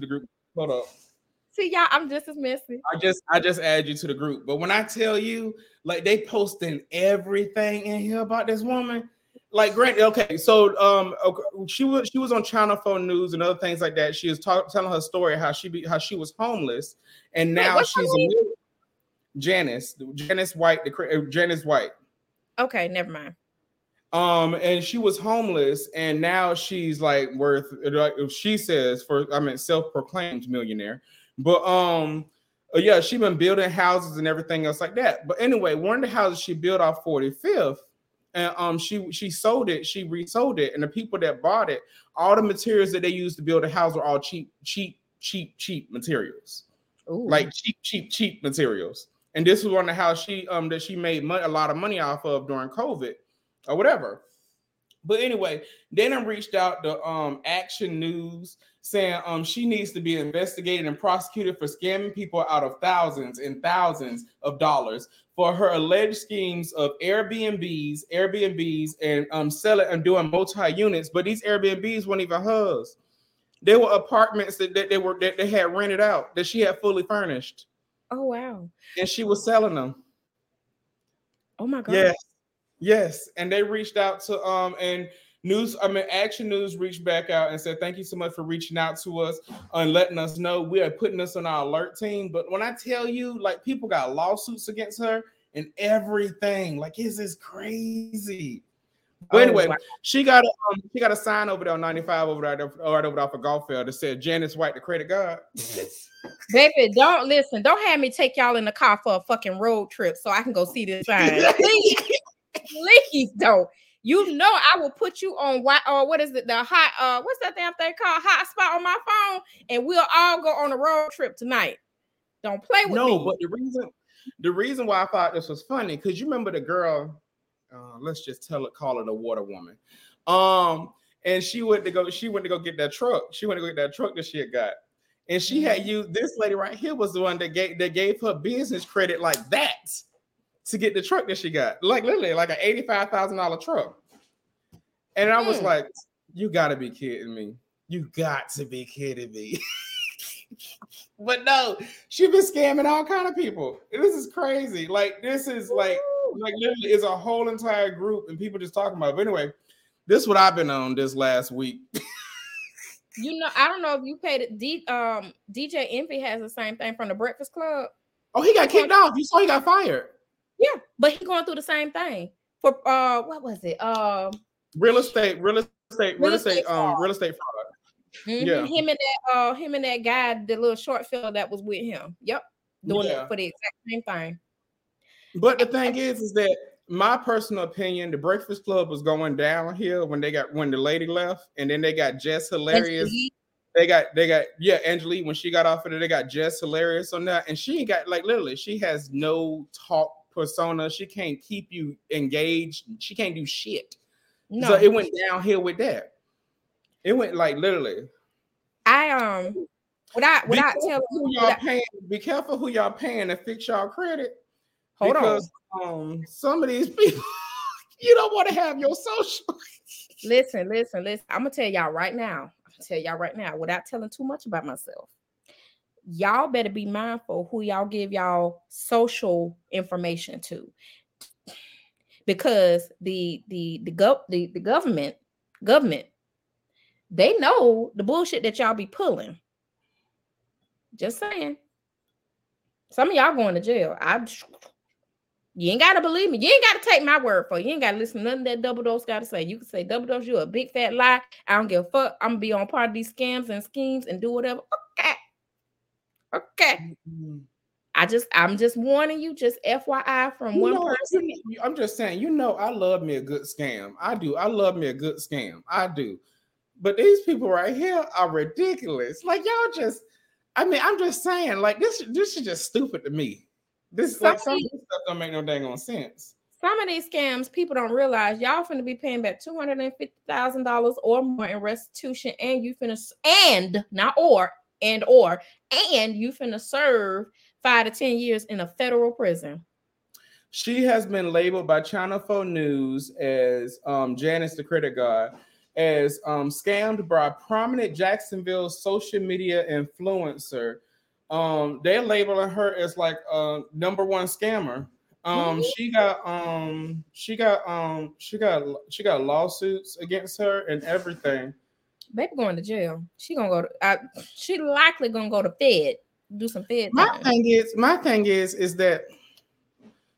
the group. Hold up. See, y'all, I'm just as messy. I just add you to the group. But when I tell you, they posting everything in here about this woman. Granted, okay, so she was on Channel 4 News and other things like that. She was telling her story how she was homeless, and now she's Janice White. Okay, never mind. And she was homeless, and now she's worth, she says, self-proclaimed millionaire. But yeah, she been building houses and everything else like that. But anyway, one of the houses she built off 45th, and she sold it, she resold it, and the people that bought it, all the materials that they used to build a house were all cheap materials. Ooh. Like cheap materials. And this was one of the house that she made a lot of money off of during COVID or whatever. But anyway, then I reached out to Action News saying she needs to be investigated and prosecuted for scamming people out of thousands and thousands of dollars for her alleged schemes of Airbnbs and selling and doing multi-units. But these Airbnbs weren't even hers. They were apartments that they had rented out that she had fully furnished. Oh, wow. And she was selling them. Oh, my God. Yes. And they reached out to Action News reached back out and said, thank you so much for reaching out to us and letting us know. We are putting us on our alert team. But when I tell you, like, people got lawsuits against her and everything, like, this is crazy. But anyway, she got a sign over there on 95 over there off of Golffield that said Janice White, the credit guard. Baby, don't have me take y'all in the car for a fucking road trip so I can go see this sign. Please don't. You know I will put you on what's that damn thing called? Hotspot on my phone, and we'll all go on a road trip tonight. Don't play with me. No, but the reason why I thought this was funny, because you remember the girl. Let's just call it a water woman. And she went to go get that truck. She went to go get that truck that she had got. And she had used this lady right here was the one that gave her business credit like that to get the truck that she got. Like literally like an $85,000 truck. And I was like, you gotta be kidding me. You got to be kidding me. But no, she been scamming all kind of people. This is crazy. Like this is like literally is a whole entire group and people just talking about it. But anyway, this is what I've been on this last week. You know, I don't know if you paid it. DJ Envy has the same thing from the Breakfast Club. Oh, he got kicked off. You saw he got fired. Yeah, but he going through the same thing for what was it? Real estate fraud. Mm-hmm. Yeah. Him and that guy, the little short fella that was with him. Yep, doing it for the exact same thing. But the thing is that my personal opinion, the Breakfast Club was going downhill when the lady left, and then they got Jess Hilarious. They got Angelique when she got off of it. They got Jess Hilarious on that, and she got like literally she has no talk persona. She can't keep you engaged. She can't do shit. No. So it went downhill with that. It went like literally. Be careful who y'all paying to fix y'all credit. Hold on. Some of these people, you don't want to have your social. Listen. I'm going to tell y'all right now without telling too much about myself. Y'all better be mindful who y'all give y'all social information to. Because the government, they know the bullshit that y'all be pulling. Just saying. Some of y'all going to jail. You ain't got to believe me. You ain't got to take my word for it. You ain't got to listen to nothing that Double Dose got to say. You can say, Double Dose, you a big fat lie. I don't give a fuck. I'm going to be on part of these scams and schemes and do whatever. Okay. Mm-hmm. I'm just warning you, just FYI from one person. I'm just saying, I love me a good scam. I do. I love me a good scam. I do. But these people right here are ridiculous. Like, y'all just, I mean, I'm just saying, like, this is just stupid to me. This like some of this stuff don't make no dang on sense. Some of these scams people don't realize y'all finna be paying back $250,000 or more in restitution, and you finna you finna serve 5 to 10 years in a federal prison. She has been labeled by Channel 4 News as Janice the Credit Guard as scammed by a prominent Jacksonville social media influencer. They're labeling her as like a number one scammer. She got lawsuits against her and everything. Baby going to jail. She likely gonna go to Fed, do some Fed. My thing is that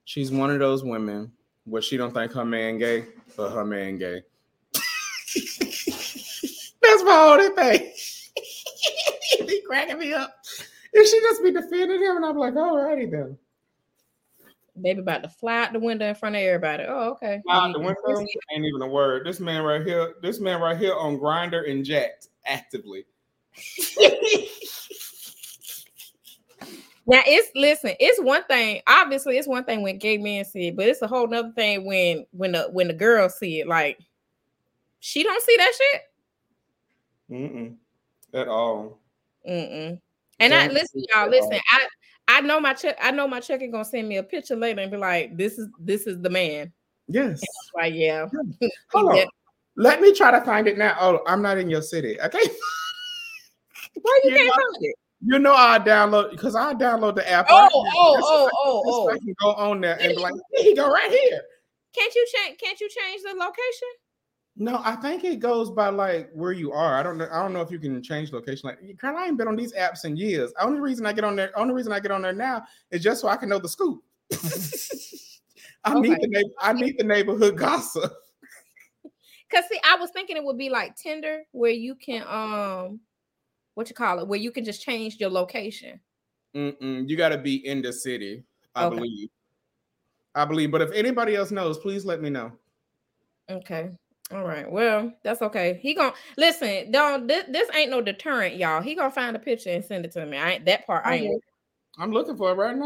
she's one of those women where she don't think her man gay, but her man gay. That's my only thing. He cracking me up. If she just be defending him, and I'm like, alrighty then. baby about to fly out the window in front of everybody. Oh, okay. Fly out the window? Ain't even a word. This man right here on Grindr and Jacked actively. Now it's one thing. Obviously, it's one thing when gay men see it, but it's a whole nother thing when the girls see it. Like, she don't see that shit. Mm-mm. At all. Mm-mm. And don't listen, y'all. I know my check is gonna send me a picture later and be like, this is the man. Yes. Like, yeah. Hold on. Let me try to find it now. Oh, I'm not in your city. Okay. Why you can't find it? You know, I download the app. Oh. I can go on there and be like, he go right here. Can't you change the location? No, I think it goes by like where you are. I don't know if you can change location. Like, girl, I ain't been on these apps in years. Only reason I get on there now is just so I can know the scoop. I need the neighborhood gossip. Cause see, I was thinking it would be like Tinder, where you can where you can just change your location. You got to be in the city, I believe. But if anybody else knows, please let me know. Okay. All right. Well, that's okay. He gonna listen. Don't this ain't no deterrent, y'all. He gonna find a picture and send it to me. I'm looking for it right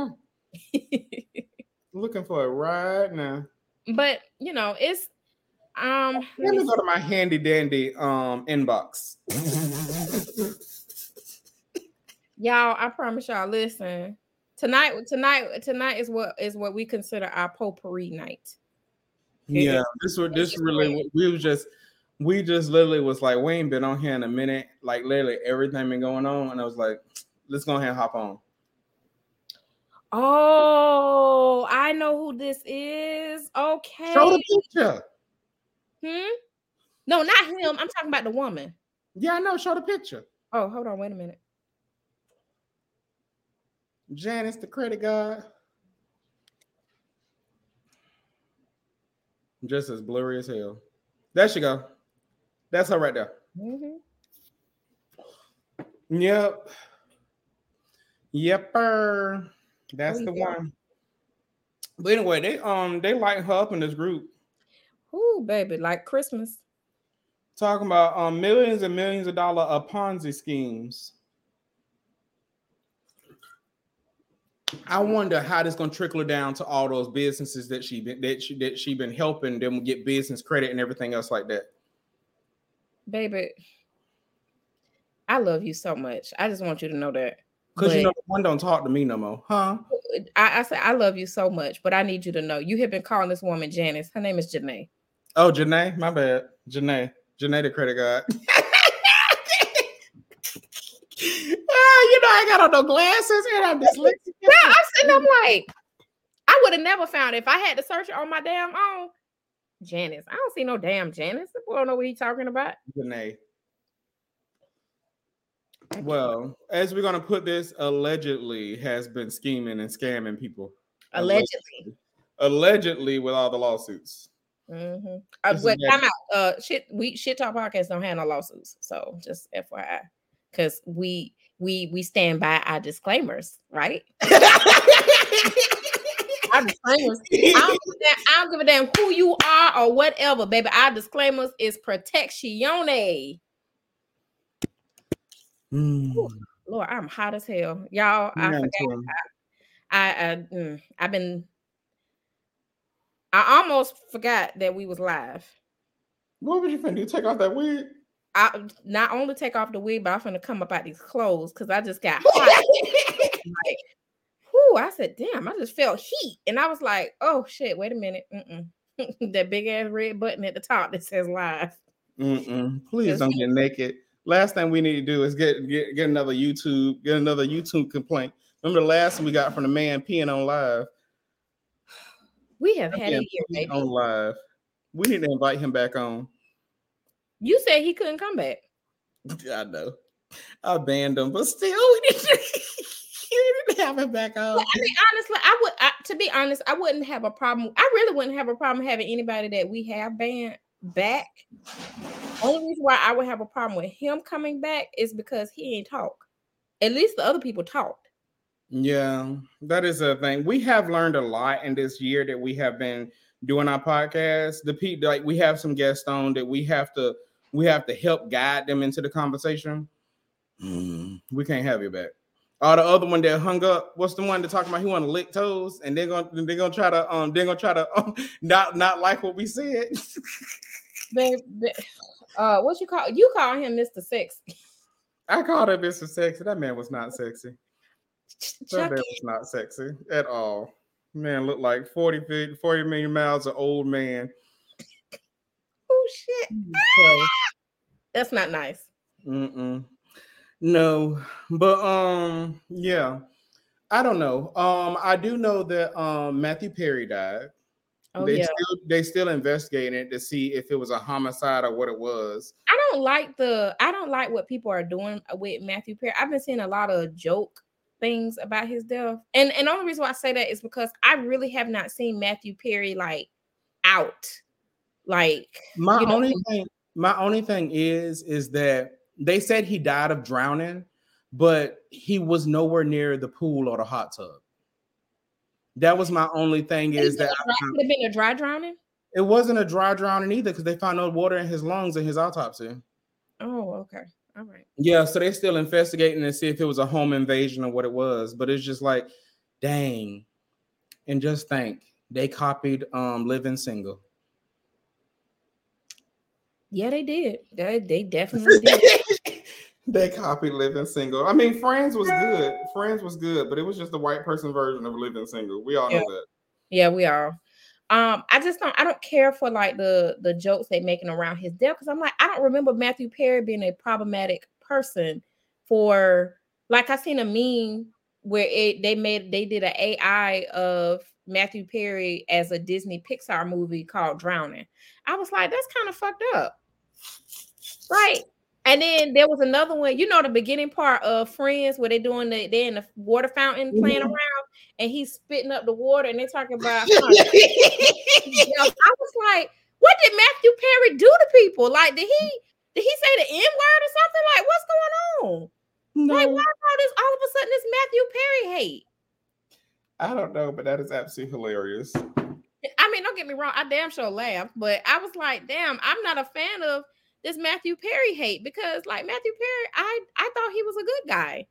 now. But you know, it's Let me go to my handy dandy inbox. Y'all, I promise y'all. Listen, tonight is what we consider our potpourri night. Yeah, we just literally was like, we ain't been on here in a minute. Like, literally everything been going on, and I was like, let's go ahead and hop on. Oh, I know who this is. Okay, show the picture. No, not him. I'm talking about the woman. Yeah, I know. Show the picture. Oh, hold on. Wait a minute. Janice, the credit guy. Just as blurry as hell. There she go. That's her right there. Mm-hmm. Yep. Yepper. That's the one. But anyway, they light her up in this group. Ooh, baby, like Christmas. Talking about millions and millions of dollars of Ponzi schemes. I wonder how this gonna trickle down to all those businesses that she been helping them get business credit and everything else like that. Baby, I love you so much. I just want you to know that. Because you know, one don't talk to me no more, huh? I said I love you so much, but I need you to know you have been calling this woman Janice. Her name is Janae. Oh, Janae, my bad. Janae the credit guard. You know, I got on no glasses and I'm dyslexic. Yeah, I'm sitting. I'm like, I would have never found it if I had to search on my damn own. Janice, I don't see no damn Janice. I don't know what he's talking about. Janae. Well, as we're going to put this, allegedly has been scheming and scamming people. Allegedly with all the lawsuits. Mm-hmm. Time out. Shit Talk Podcast don't handle lawsuits. So just FYI. Because we stand by our disclaimers, right? Our disclaimers. I don't give a damn who you are or whatever, baby. Our disclaimers is protectione. Ooh, Lord, I'm hot as hell, y'all. I almost forgot that we was live. What were you finna do? Take off that wig? I not only take off the wig, but I'm finna come up out these clothes because I just got hot. Like, whoo! I said, damn! I just felt heat, and I was like, oh shit! Wait a minute. That big ass red button at the top that says live. Please don't get naked. Last thing we need to do is get another YouTube complaint. Remember the last one we got from the man peeing on live? We have had him here, baby. On live. We need to invite him back on. You said he couldn't come back. I know. I banned him, but still, we didn't have him back on. Well, I mean, honestly, I wouldn't have a problem. I really wouldn't have a problem having anybody that we have banned back. Only reason why I would have a problem with him coming back is because he ain't talk. At least the other people talked. Yeah, that is a thing. We have learned a lot in this year that we have been doing our podcast. Like we have some guests on that we have to help guide them into the conversation. Mm-hmm. We can't have you back. Oh, the other one that hung up. What's the one that talking about? He want to lick toes, and they're gonna try to not like what we said. What you call? You call him Mr. Sexy. I called him Mr. Sexy. That man was not sexy. That man was not sexy at all. Man looked like 40 million miles of old man. Oh shit! So, that's not nice. Mm-mm. No, but yeah, I don't know. I do know that Matthew Perry died. Oh, they still investigating it to see if it was a homicide or what it was. I don't like what people are doing with Matthew Perry. I've been seeing a lot of joke things about his death, and the only reason why I say that is because I really have not seen Matthew Perry like out. Like my only thing is that. They said he died of drowning, but he was nowhere near the pool or the hot tub. That was my only thing. Is that could have been a dry drowning? It wasn't a dry drowning either because they found no water in his lungs in his autopsy. Oh, okay. All right. Yeah, so they're still investigating to see if it was a home invasion or what it was. But it's just like, dang. And just think, they copied Living Single. Yeah, they did. They definitely did. They copied Living Single. I mean, Friends was good. Friends was good, but it was just the white person version of Living Single. We all know that. Yeah, we all. I don't care for like the jokes they making around his death because I'm like, I don't remember Matthew Perry being a problematic person for like I seen a meme where they did an AI of Matthew Perry as a Disney Pixar movie called Drowning. I was like, that's kind of fucked up. Right. And then there was another one, you know, the beginning part of Friends where they're in the water fountain playing around and he's spitting up the water and they're talking about. You know, I was like, what did Matthew Perry do to people? Like, did he say the N word or something? Like, what's going on? No. Like, why all of a sudden this Matthew Perry hate? I don't know, but that is absolutely hilarious. I mean, don't get me wrong. I damn sure laughed, but I was like, damn, I'm not a fan of this Matthew Perry hate because like Matthew Perry, I thought he was a good guy,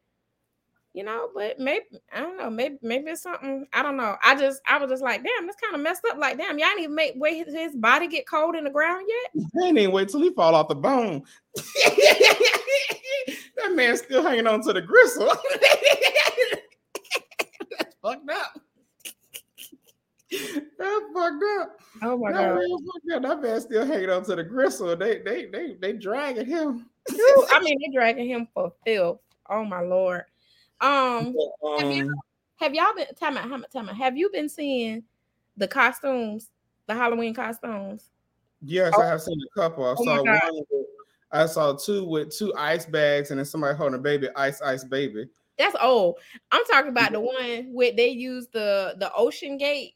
you know, but maybe, I don't know, maybe it's something, I don't know. I was just like, damn, that's kind of messed up. Like, damn, y'all didn't even wait his body get cold in the ground yet? They didn't even wait till he fall off the bone. That man's still hanging on to the gristle. Fucked up. That's fucked up. Oh my God. Fucked up. That man still hanging on to the gristle. They dragging him. Dude, I mean, they dragging him for filth. Oh my Lord. Have you been seeing the costumes, the Halloween costumes? Yes, I have seen a couple. I saw two with two ice bags and then somebody holding a baby, ice baby. That's old. I'm talking about the one where they use the Ocean Gate.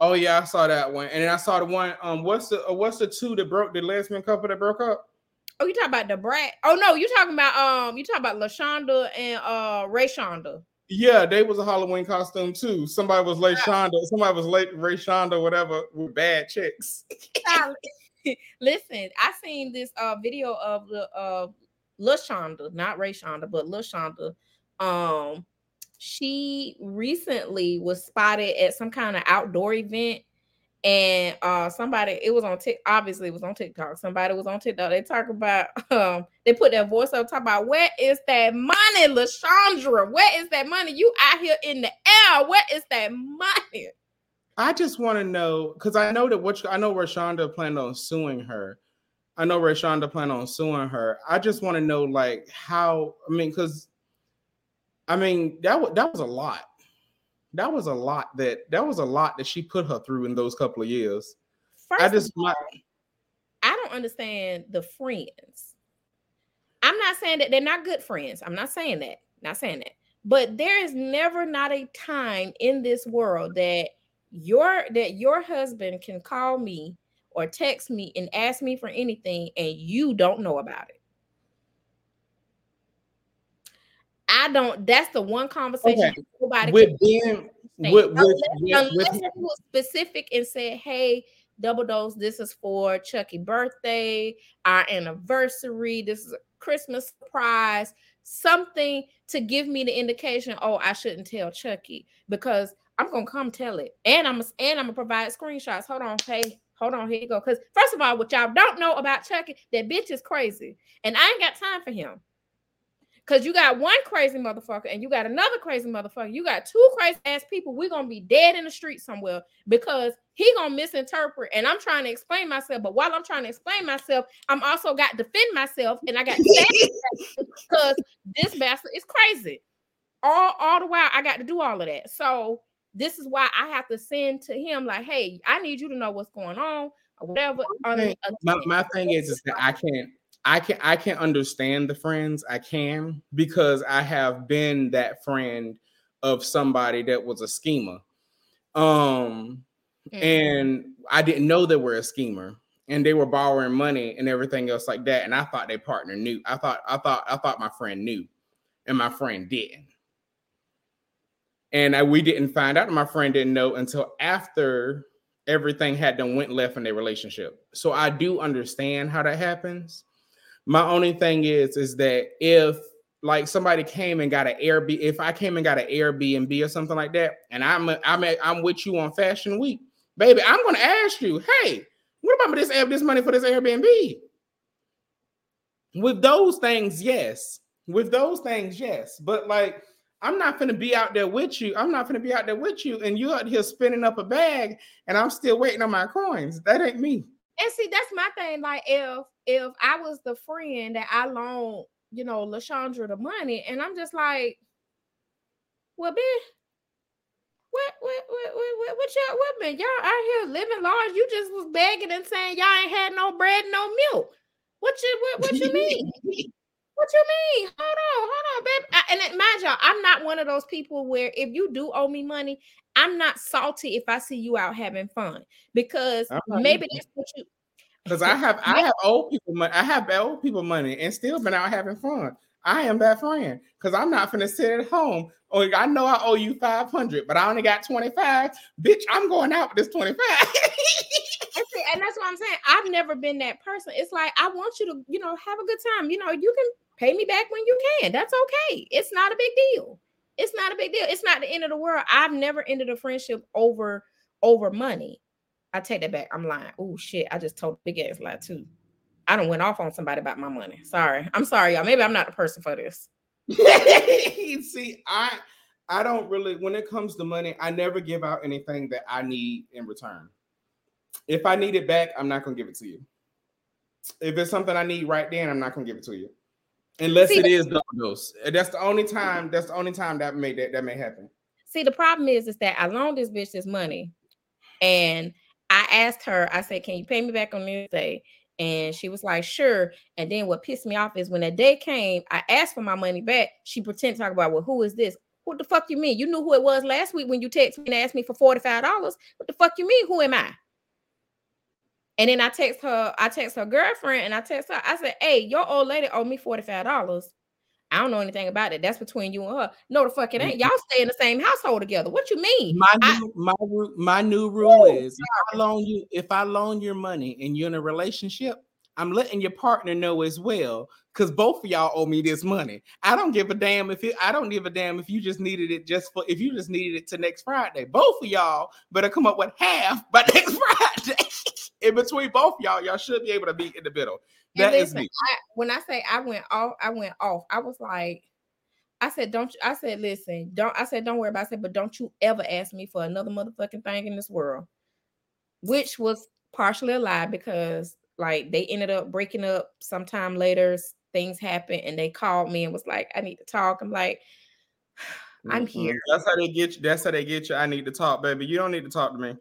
Oh yeah, I saw that one, and then I saw the one. What's the two that broke the lesbian couple that broke up? Oh, you talking about the brat? Oh no, you talking about LaShonda and Rayshonda. Yeah, they was a Halloween costume too. Somebody was LaShonda, somebody was Rayshonda, whatever, with bad chicks. Listen, I seen this video of the. LaShonda, not Rayshonda, but LaShonda. She recently was spotted at some kind of outdoor event, and somebody was on TikTok. They talk about they put their voice up, talk about where is that money, LaShondra? Where is that money? You out here in the air? Where is that money? I just want to know because I know Rayshonda planned on suing her. I just want to know, like, how, I mean, because, I mean, that was a lot. That was a lot that she put her through in those couple of years. I don't understand the friends. I'm not saying that they're not good friends. I'm not saying that. But there is never not a time in this world that your husband can call me or text me and ask me for anything, and you don't know about it. I don't. That's the one conversation that nobody with can do. Unless it was specific and said, "Hey, Double Dose, this is for Chucky's birthday, our anniversary. This is a Christmas surprise." Something to give me the indication. Oh, I shouldn't tell Chucky because I'm gonna come tell it, and I'm gonna provide screenshots. Hold on, hey. Hold on, here you go. Because first of all, what y'all don't know about Chucky, that bitch is crazy. And I ain't got time for him. Because you got one crazy motherfucker and you got another crazy motherfucker. You got two crazy ass people. We're going to be dead in the street somewhere because he going to misinterpret. And I'm trying to explain myself. But while I'm trying to explain myself, I'm also got to defend myself. And I got to because this bastard is crazy. All the while, I got to do all of that. So this is why I have to send to him like, hey, I need you to know what's going on or whatever. My thing is that I can't understand the friends. I can, because I have been that friend of somebody that was a schemer. And I didn't know they were a schemer and they were borrowing money and everything else like that. And I thought their partner knew. I thought my friend knew and my friend didn't. And we didn't find out, my friend didn't know until after everything had done went left in their relationship. So I do understand how that happens. My only thing is that if like somebody came and got an Airbnb, if I came and got an Airbnb or something like that, and I'm with you on Fashion Week, baby, I'm gonna ask you, hey, what about this money for this Airbnb? With those things, yes. But like, I'm not going to be out there with you. And you're out here spinning up a bag and I'm still waiting on my coins. That ain't me. And see, that's my thing. Like if I was the friend that I loaned, you know, LaShondra the money, and I'm just like, well, bitch, what y'all women? Y'all out here living large. You just was begging and saying y'all ain't had no bread, no milk. What you mean? What you mean? Hold on, babe. And mind y'all, I'm not one of those people where if you do owe me money, I'm not salty if I see you out having fun, because maybe that's what you. Because I have old people money. I have old people money and still been out having fun. I am that friend, because I'm not finna sit at home. Or I know I owe you $500, but I only got $25. Bitch, I'm going out with this $25. And that's what I'm saying. I've never been that person. It's like I want you to, you know, have a good time. You know, you can pay me back when you can. That's okay. It's not a big deal. It's not the end of the world. I've never ended a friendship over money. I take that back. I'm lying. Oh, shit. I just told big ass lie, too. I done went off on somebody about my money. Sorry. I'm sorry, y'all. Maybe I'm not the person for this. See, I don't really, when it comes to money, I never give out anything that I need in return. If I need it back, I'm not going to give it to you. If it's something I need right then, I'm not going to give it to you. Unless it is Double Dose. That's the only time that may happen. See, the problem is that I loaned this bitch this money and I asked her, I said, can you pay me back on this day? And she was like, sure. And then what pissed me off is when that day came, I asked for my money back. She pretended to talk about, well, who is this? What the fuck you mean? You knew who it was last week when you texted me and asked me for $45. What the fuck you mean? Who am I? And then I text her girlfriend, and I text her. I said, hey, your old lady owe me $45. I don't know anything about it. That's between you and her. No, the fuck it ain't. Y'all stay in the same household together. What you mean? My new rule is if I loan your money and you're in a relationship, I'm letting your partner know as well, because both of y'all owe me this money. I don't give a damn if you just needed it to next Friday. Both of y'all better come up with half by next Friday. In between both y'all should be able to be in the middle. That is me. When I say I went off. I was like, don't worry about it. I said, but don't you ever ask me for another motherfucking thing in this world, which was partially a lie, because like they ended up breaking up sometime later. Things happened and they called me and was like, I need to talk. I'm like, I'm here. That's how they get you. I need to talk, baby. You don't need to talk to me.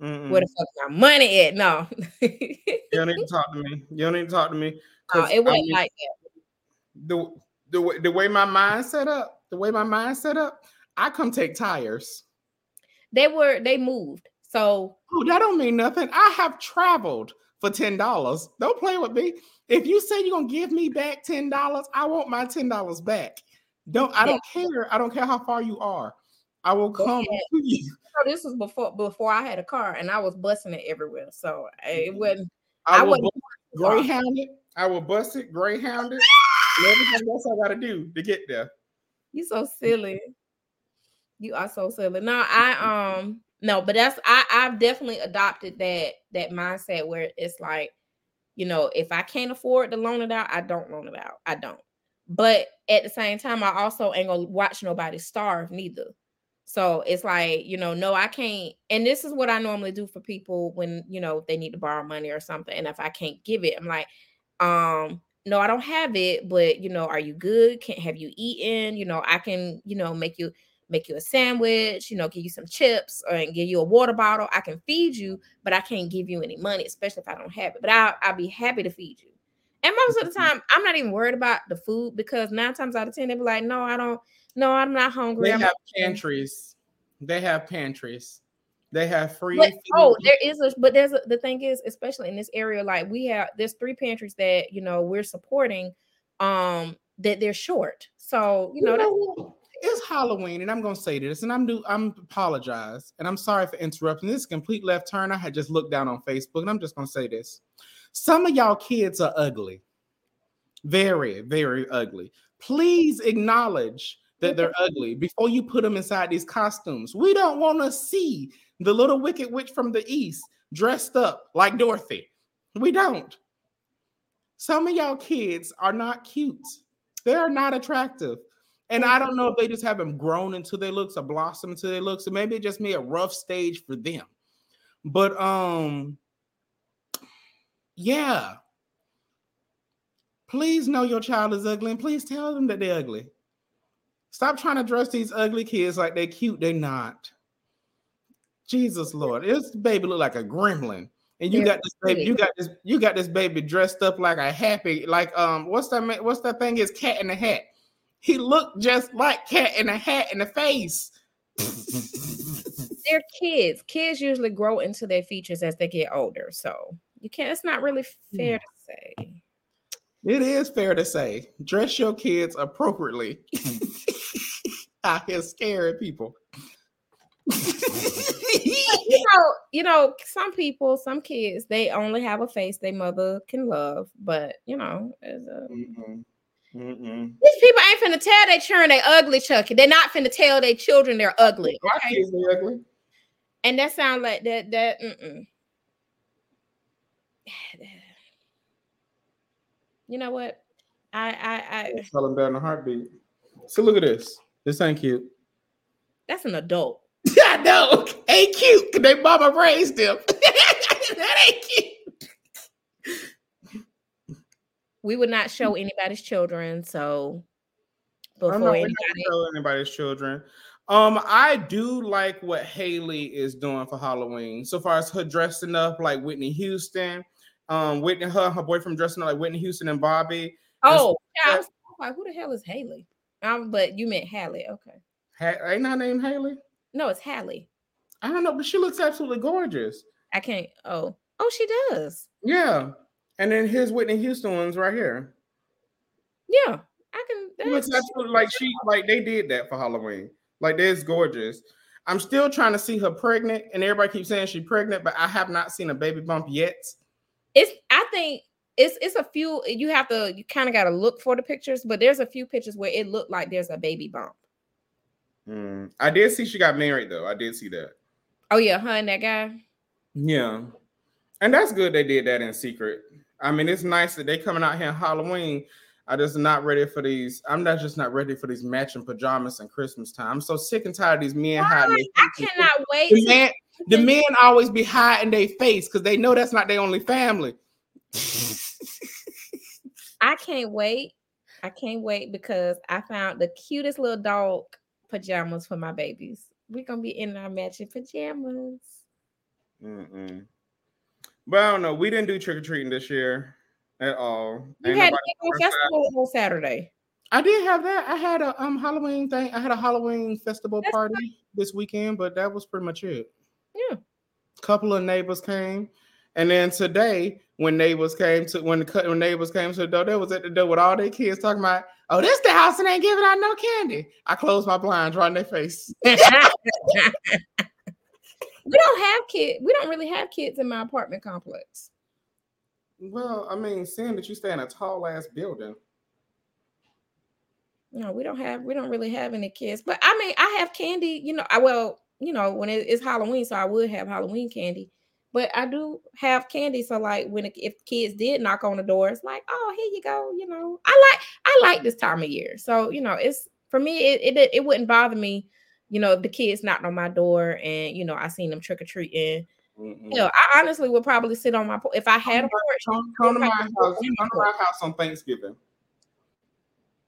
Mm-mm. Where the fuck my money at? No. You don't need to talk to me. No, it wasn't like that. The way my mind set up, I come take tires. They moved. So, that don't mean nothing. I have traveled for $10. Don't play with me. If you say you're gonna give me back $10, I want my $10 back. I don't care. I don't care how far you are. I will come to you. So this was before I had a car, and I was busting it everywhere. So it wasn't. I will bust it, greyhound it, and everything else I gotta do to get there. You so silly. You are so silly. No, but that's I've definitely adopted that mindset where it's like, you know, if I can't afford to loan it out, I don't loan it out. I don't. But at the same time, I also ain't gonna watch nobody starve neither. So it's like, you know, no, I can't. And this is what I normally do for people when, you know, they need to borrow money or something. And if I can't give it, I'm like, no, I don't have it. But, you know, are you good? Have you eaten? You know, I can, you know, make you a sandwich, you know, give you some chips and give you a water bottle. I can feed you, but I can't give you any money, especially if I don't have it. But I'll be happy to feed you. And most of the time, I'm not even worried about the food because 9 times out of 10, they be like, no, I'm not hungry. They have pantries. They have free food. The thing is, especially in this area, like there's 3 pantries that, you know, we're supporting, that they're short. So, you know it's Halloween, and I'm going to say this, and I'm apologize, and I'm sorry for interrupting. This is a complete left turn. I had just looked down on Facebook, and I'm just going to say this. Some of y'all kids are ugly. Very, very ugly. Please acknowledge that they're ugly before you put them inside these costumes. We don't want to see the little wicked witch from the East dressed up like Dorothy. We don't. Some of y'all kids are not cute. They're not attractive. And I don't know if they just haven't grown into their looks or blossomed into their looks. So maybe it just made a rough stage for them. But, yeah. Please know your child is ugly and please tell them that they're ugly. Stop trying to dress these ugly kids like they're cute. They're not. Jesus Lord, this baby look like a gremlin, and you got this baby dressed up like a happy, like what's that thing is Cat in the Hat. He looked just like Cat in the Hat in the face. They're kids. Kids usually grow into their features as they get older, so you can't. It's not really fair to say. It is fair to say, dress your kids appropriately. Out here scaring people. you know, some people, some kids, they only have a face their mother can love, but you know, these people ain't finna tell their children they ugly, Chucky. They're not finna tell their children they're ugly. My kids are ugly, and that sounds like that. You know what? I tell them that in a heartbeat. So look at this. This ain't cute. That's an adult. I know. Ain't cute. Cause they mama raised them. That ain't cute. We would not show anybody's children. So before anybody show anybody's children. I do like what Haley is doing for Halloween. So far as her dressing up like Whitney Houston, her boyfriend dressing up like Whitney Houston and Bobby. Oh, and I was like, who the hell is Haley? But you meant Haley, okay. Ain't her name Haley? No, it's Haley. I don't know, but she looks absolutely gorgeous. I can't. Oh, she does. Yeah, and then here's Whitney Houston ones right here. Yeah, I can. She looks absolutely like they did that for Halloween. Like, that's gorgeous. I'm still trying to see her pregnant, and everybody keeps saying she's pregnant, but I have not seen a baby bump yet. I think it's a few. You kind of got to look for the pictures, but there's a few pictures where it looked like there's a baby bump. I did see she got married though. I did see that. Oh yeah, her and that guy. Yeah, and that's good they did that in secret. I mean, it's nice that they coming out here on Halloween. I'm not just not ready for these matching pajamas and Christmas time. I'm so sick and tired of these men hiding. I cannot wait. The men always be hiding their face because they know that's not their only family. I can't wait because I found the cutest little dog pajamas for my babies. We're gonna be in our matching pajamas. But I don't know. We didn't do trick or treating this year at all. You had a festival on Saturday. I did have that. I had a Halloween thing. I had a Halloween festival party this weekend, but that was pretty much it. Yeah. Couple of neighbors came. And then today, when neighbors came to the door, they was at the door with all their kids talking about, oh, this the house and ain't giving out no candy. I closed my blinds right in their face. We don't really have kids in my apartment complex. Well, I mean, seeing that you stay in a tall ass building. No, we don't really have any kids. But I mean, I have candy, when it's Halloween, so I would have Halloween candy. But I do have candy, so like if kids did knock on the door, it's like, oh, here you go. I like this time of year, so it's for me. It wouldn't bother me, if the kids knocked on my door and I seen them trick or treating. Mm-hmm. I honestly would probably sit on my porch if I had a porch. Come to my house. Come to my house on Thanksgiving.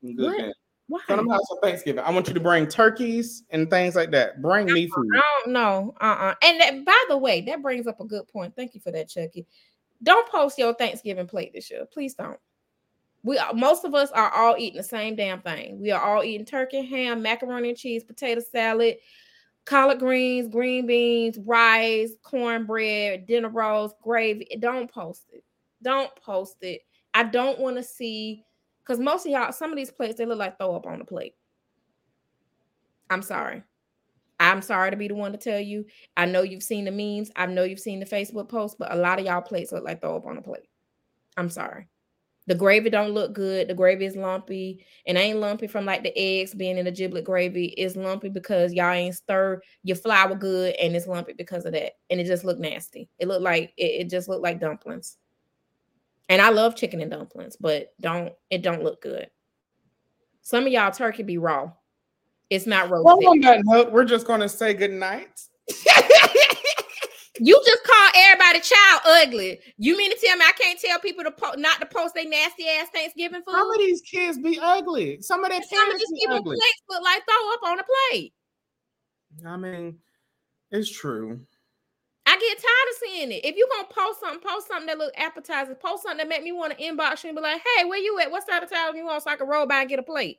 Good. Why? Come to my house on Thanksgiving. I want you to bring turkeys and things like that. Bring me food. No. And that, by the way, that brings up a good point. Thank you for that, Chucky. Don't post your Thanksgiving plate this year. Please don't. Most of us are all eating the same damn thing. We are all eating turkey, ham, macaroni and cheese, potato salad, collard greens, green beans, rice, cornbread, dinner rolls, gravy. Don't post it. Don't post it. I don't want to see... Because most of y'all, some of these plates, they look like throw up on the plate. I'm sorry. I'm sorry to be the one to tell you. I know you've seen the memes. I know you've seen the Facebook posts, but a lot of y'all plates look like throw up on the plate. I'm sorry. The gravy don't look good. The gravy is lumpy. And ain't lumpy from like the eggs being in the giblet gravy. It's lumpy because y'all ain't stirred your flour good, and it's lumpy because of that. And it just looked nasty. It looked like it just looked like dumplings. And I love chicken and dumplings, but it don't look good. Some of y'all turkey be raw. It's not roasted. Well, on that note, we're just going to say good night. You just call everybody child ugly. You mean to tell me I can't tell people to not to post their nasty ass Thanksgiving food? Some of these kids be ugly. Some of their parents be ugly. Plates look like throw up on a plate. I mean, it's true. I get tired of seeing it. If you're going to post something that look appetizing. Post something that make me want to inbox you and be like, hey, where you at? What side of town you on so I can roll by and get a plate?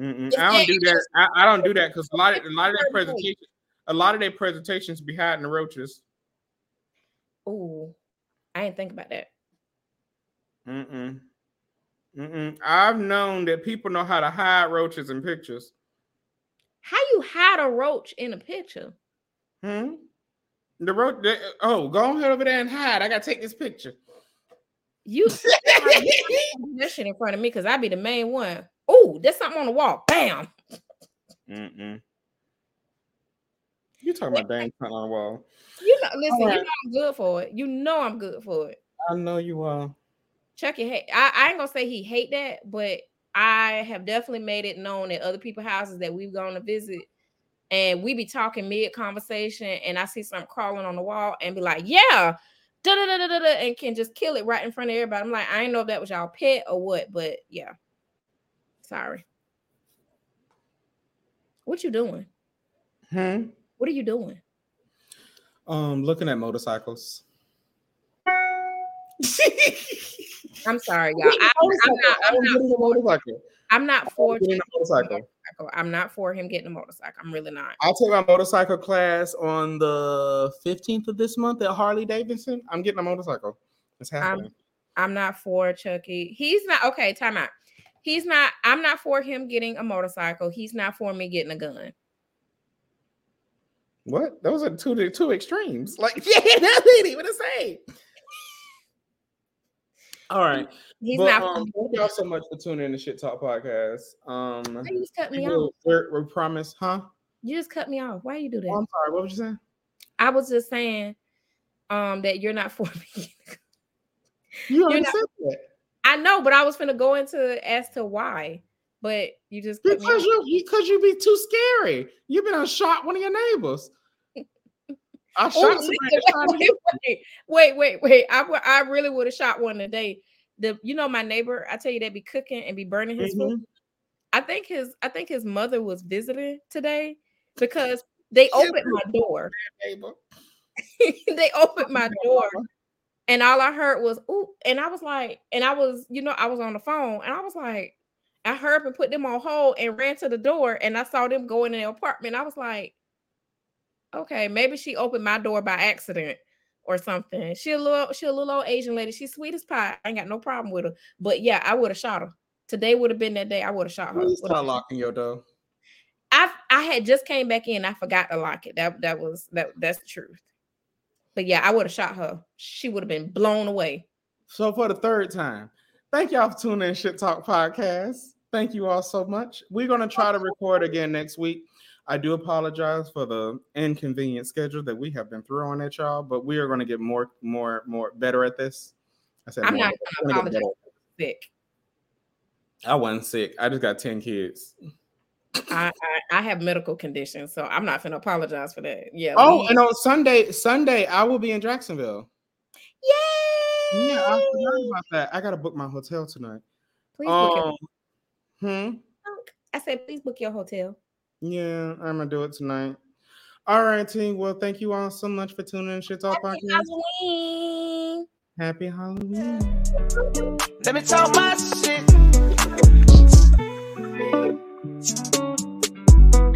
I don't do that because a lot of their presentations, be hiding the roaches. Ooh, I didn't think about that. I've known that people know how to hide roaches in pictures. How you hide a roach in a picture? The roach. Oh, go ahead over there and hide. I gotta take this picture. You that shit in front of me because I be the main one. Oh, there's something on the wall. Bam. You talking about dang something on the wall? Listen. Right. You know I'm good for it. I know you are. Chucky, hey, I ain't gonna say he hate that, but I have definitely made it known at other people's houses that we've gone to visit. And we be talking mid-conversation, and I see something crawling on the wall and be like, yeah, da-da-da-da-da, and can just kill it right in front of everybody. I'm like, I didn't know if that was y'all pet or what, but yeah. Sorry. What you doing? What are you doing? Looking at motorcycles. I'm sorry, y'all. I'm not for him getting a motorcycle. I'm really not. I'll take my motorcycle class on the 15th of this month at Harley Davidson. I'm getting a motorcycle. It's happening. I'm not for Chucky. He's not. Okay, time out. He's not. I'm not for him getting a motorcycle. He's not for me getting a gun. What? Those are two extremes. Like, yeah, that's even the same. All right. Thank y'all so much for tuning in to Shit Talk Podcast. You just cut me off. We promise, huh? You just cut me off. Why you do that? Oh, I'm sorry. What was you saying? I was just saying that you're not for me. You already said that. I know, but I was finna go into as to why. But you just cut me off. Because you be too scary. You've been shot one of your neighbors. I shot somebody. Wait. I really would have shot one today. My neighbor, I tell you, they be cooking and be burning his food. I think his mother was visiting today because they opened my door. They opened my door. And all I heard was, ooh, and I was like, and I was, I was on the phone and I was like, I heard and put them on hold and ran to the door and I saw them go in their apartment. I was like, okay, maybe she opened my door by accident, or something. She a little old Asian lady. She's sweet as pie. I ain't got no problem with her. But yeah, I would have shot her. Today would have been that day. I would have shot her. Please start locking your door. I had just came back in. I forgot to lock it. That's the truth. But yeah, I would have shot her. She would have been blown away. So for the third time, thank y'all for tuning in Shit Talk Podcast. Thank you all so much. We're going to try to record again next week. I do apologize for the inconvenient schedule that we have been throwing at y'all, but we are going to get more better at this. I'm not going to apologize. Sick. I wasn't sick. I just got 10 kids. I have medical conditions, so I'm not going to apologize for that. Yeah. Oh, and on Sunday, I will be in Jacksonville. Yay! Yeah, I forgot about that. I got to book my hotel tonight. Please book it. I said, please book your hotel. Yeah, I'm going to do it tonight. All right, team. Well, thank you all so much for tuning in. Shit Talk Podcast. Halloween. Happy Halloween. Let me talk my shit.